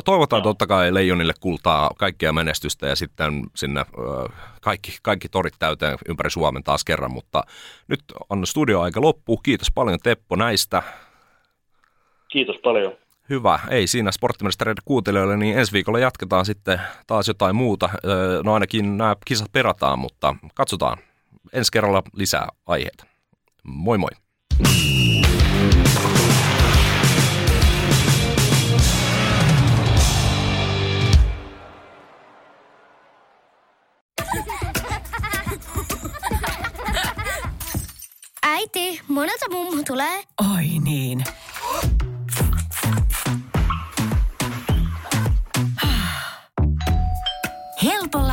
Toivotaan totta kai Leijonille kultaa, kaikkea menestystä ja sitten sinne kaikki, kaikki torit täyteen ympäri Suomen taas kerran, mutta nyt on studioaika loppu. Kiitos paljon Teppo näistä. Kiitos paljon. Hyvä. Ei siinä sporttimeistereiden kuuntelijoille, niin ensi viikolla jatketaan sitten taas jotain muuta. No ainakin nämä kisat perataan, mutta katsotaan ensi kerralla lisää aiheita. Moi moi. Äiti, monelta mummu tulee. Oi niin. Helpolla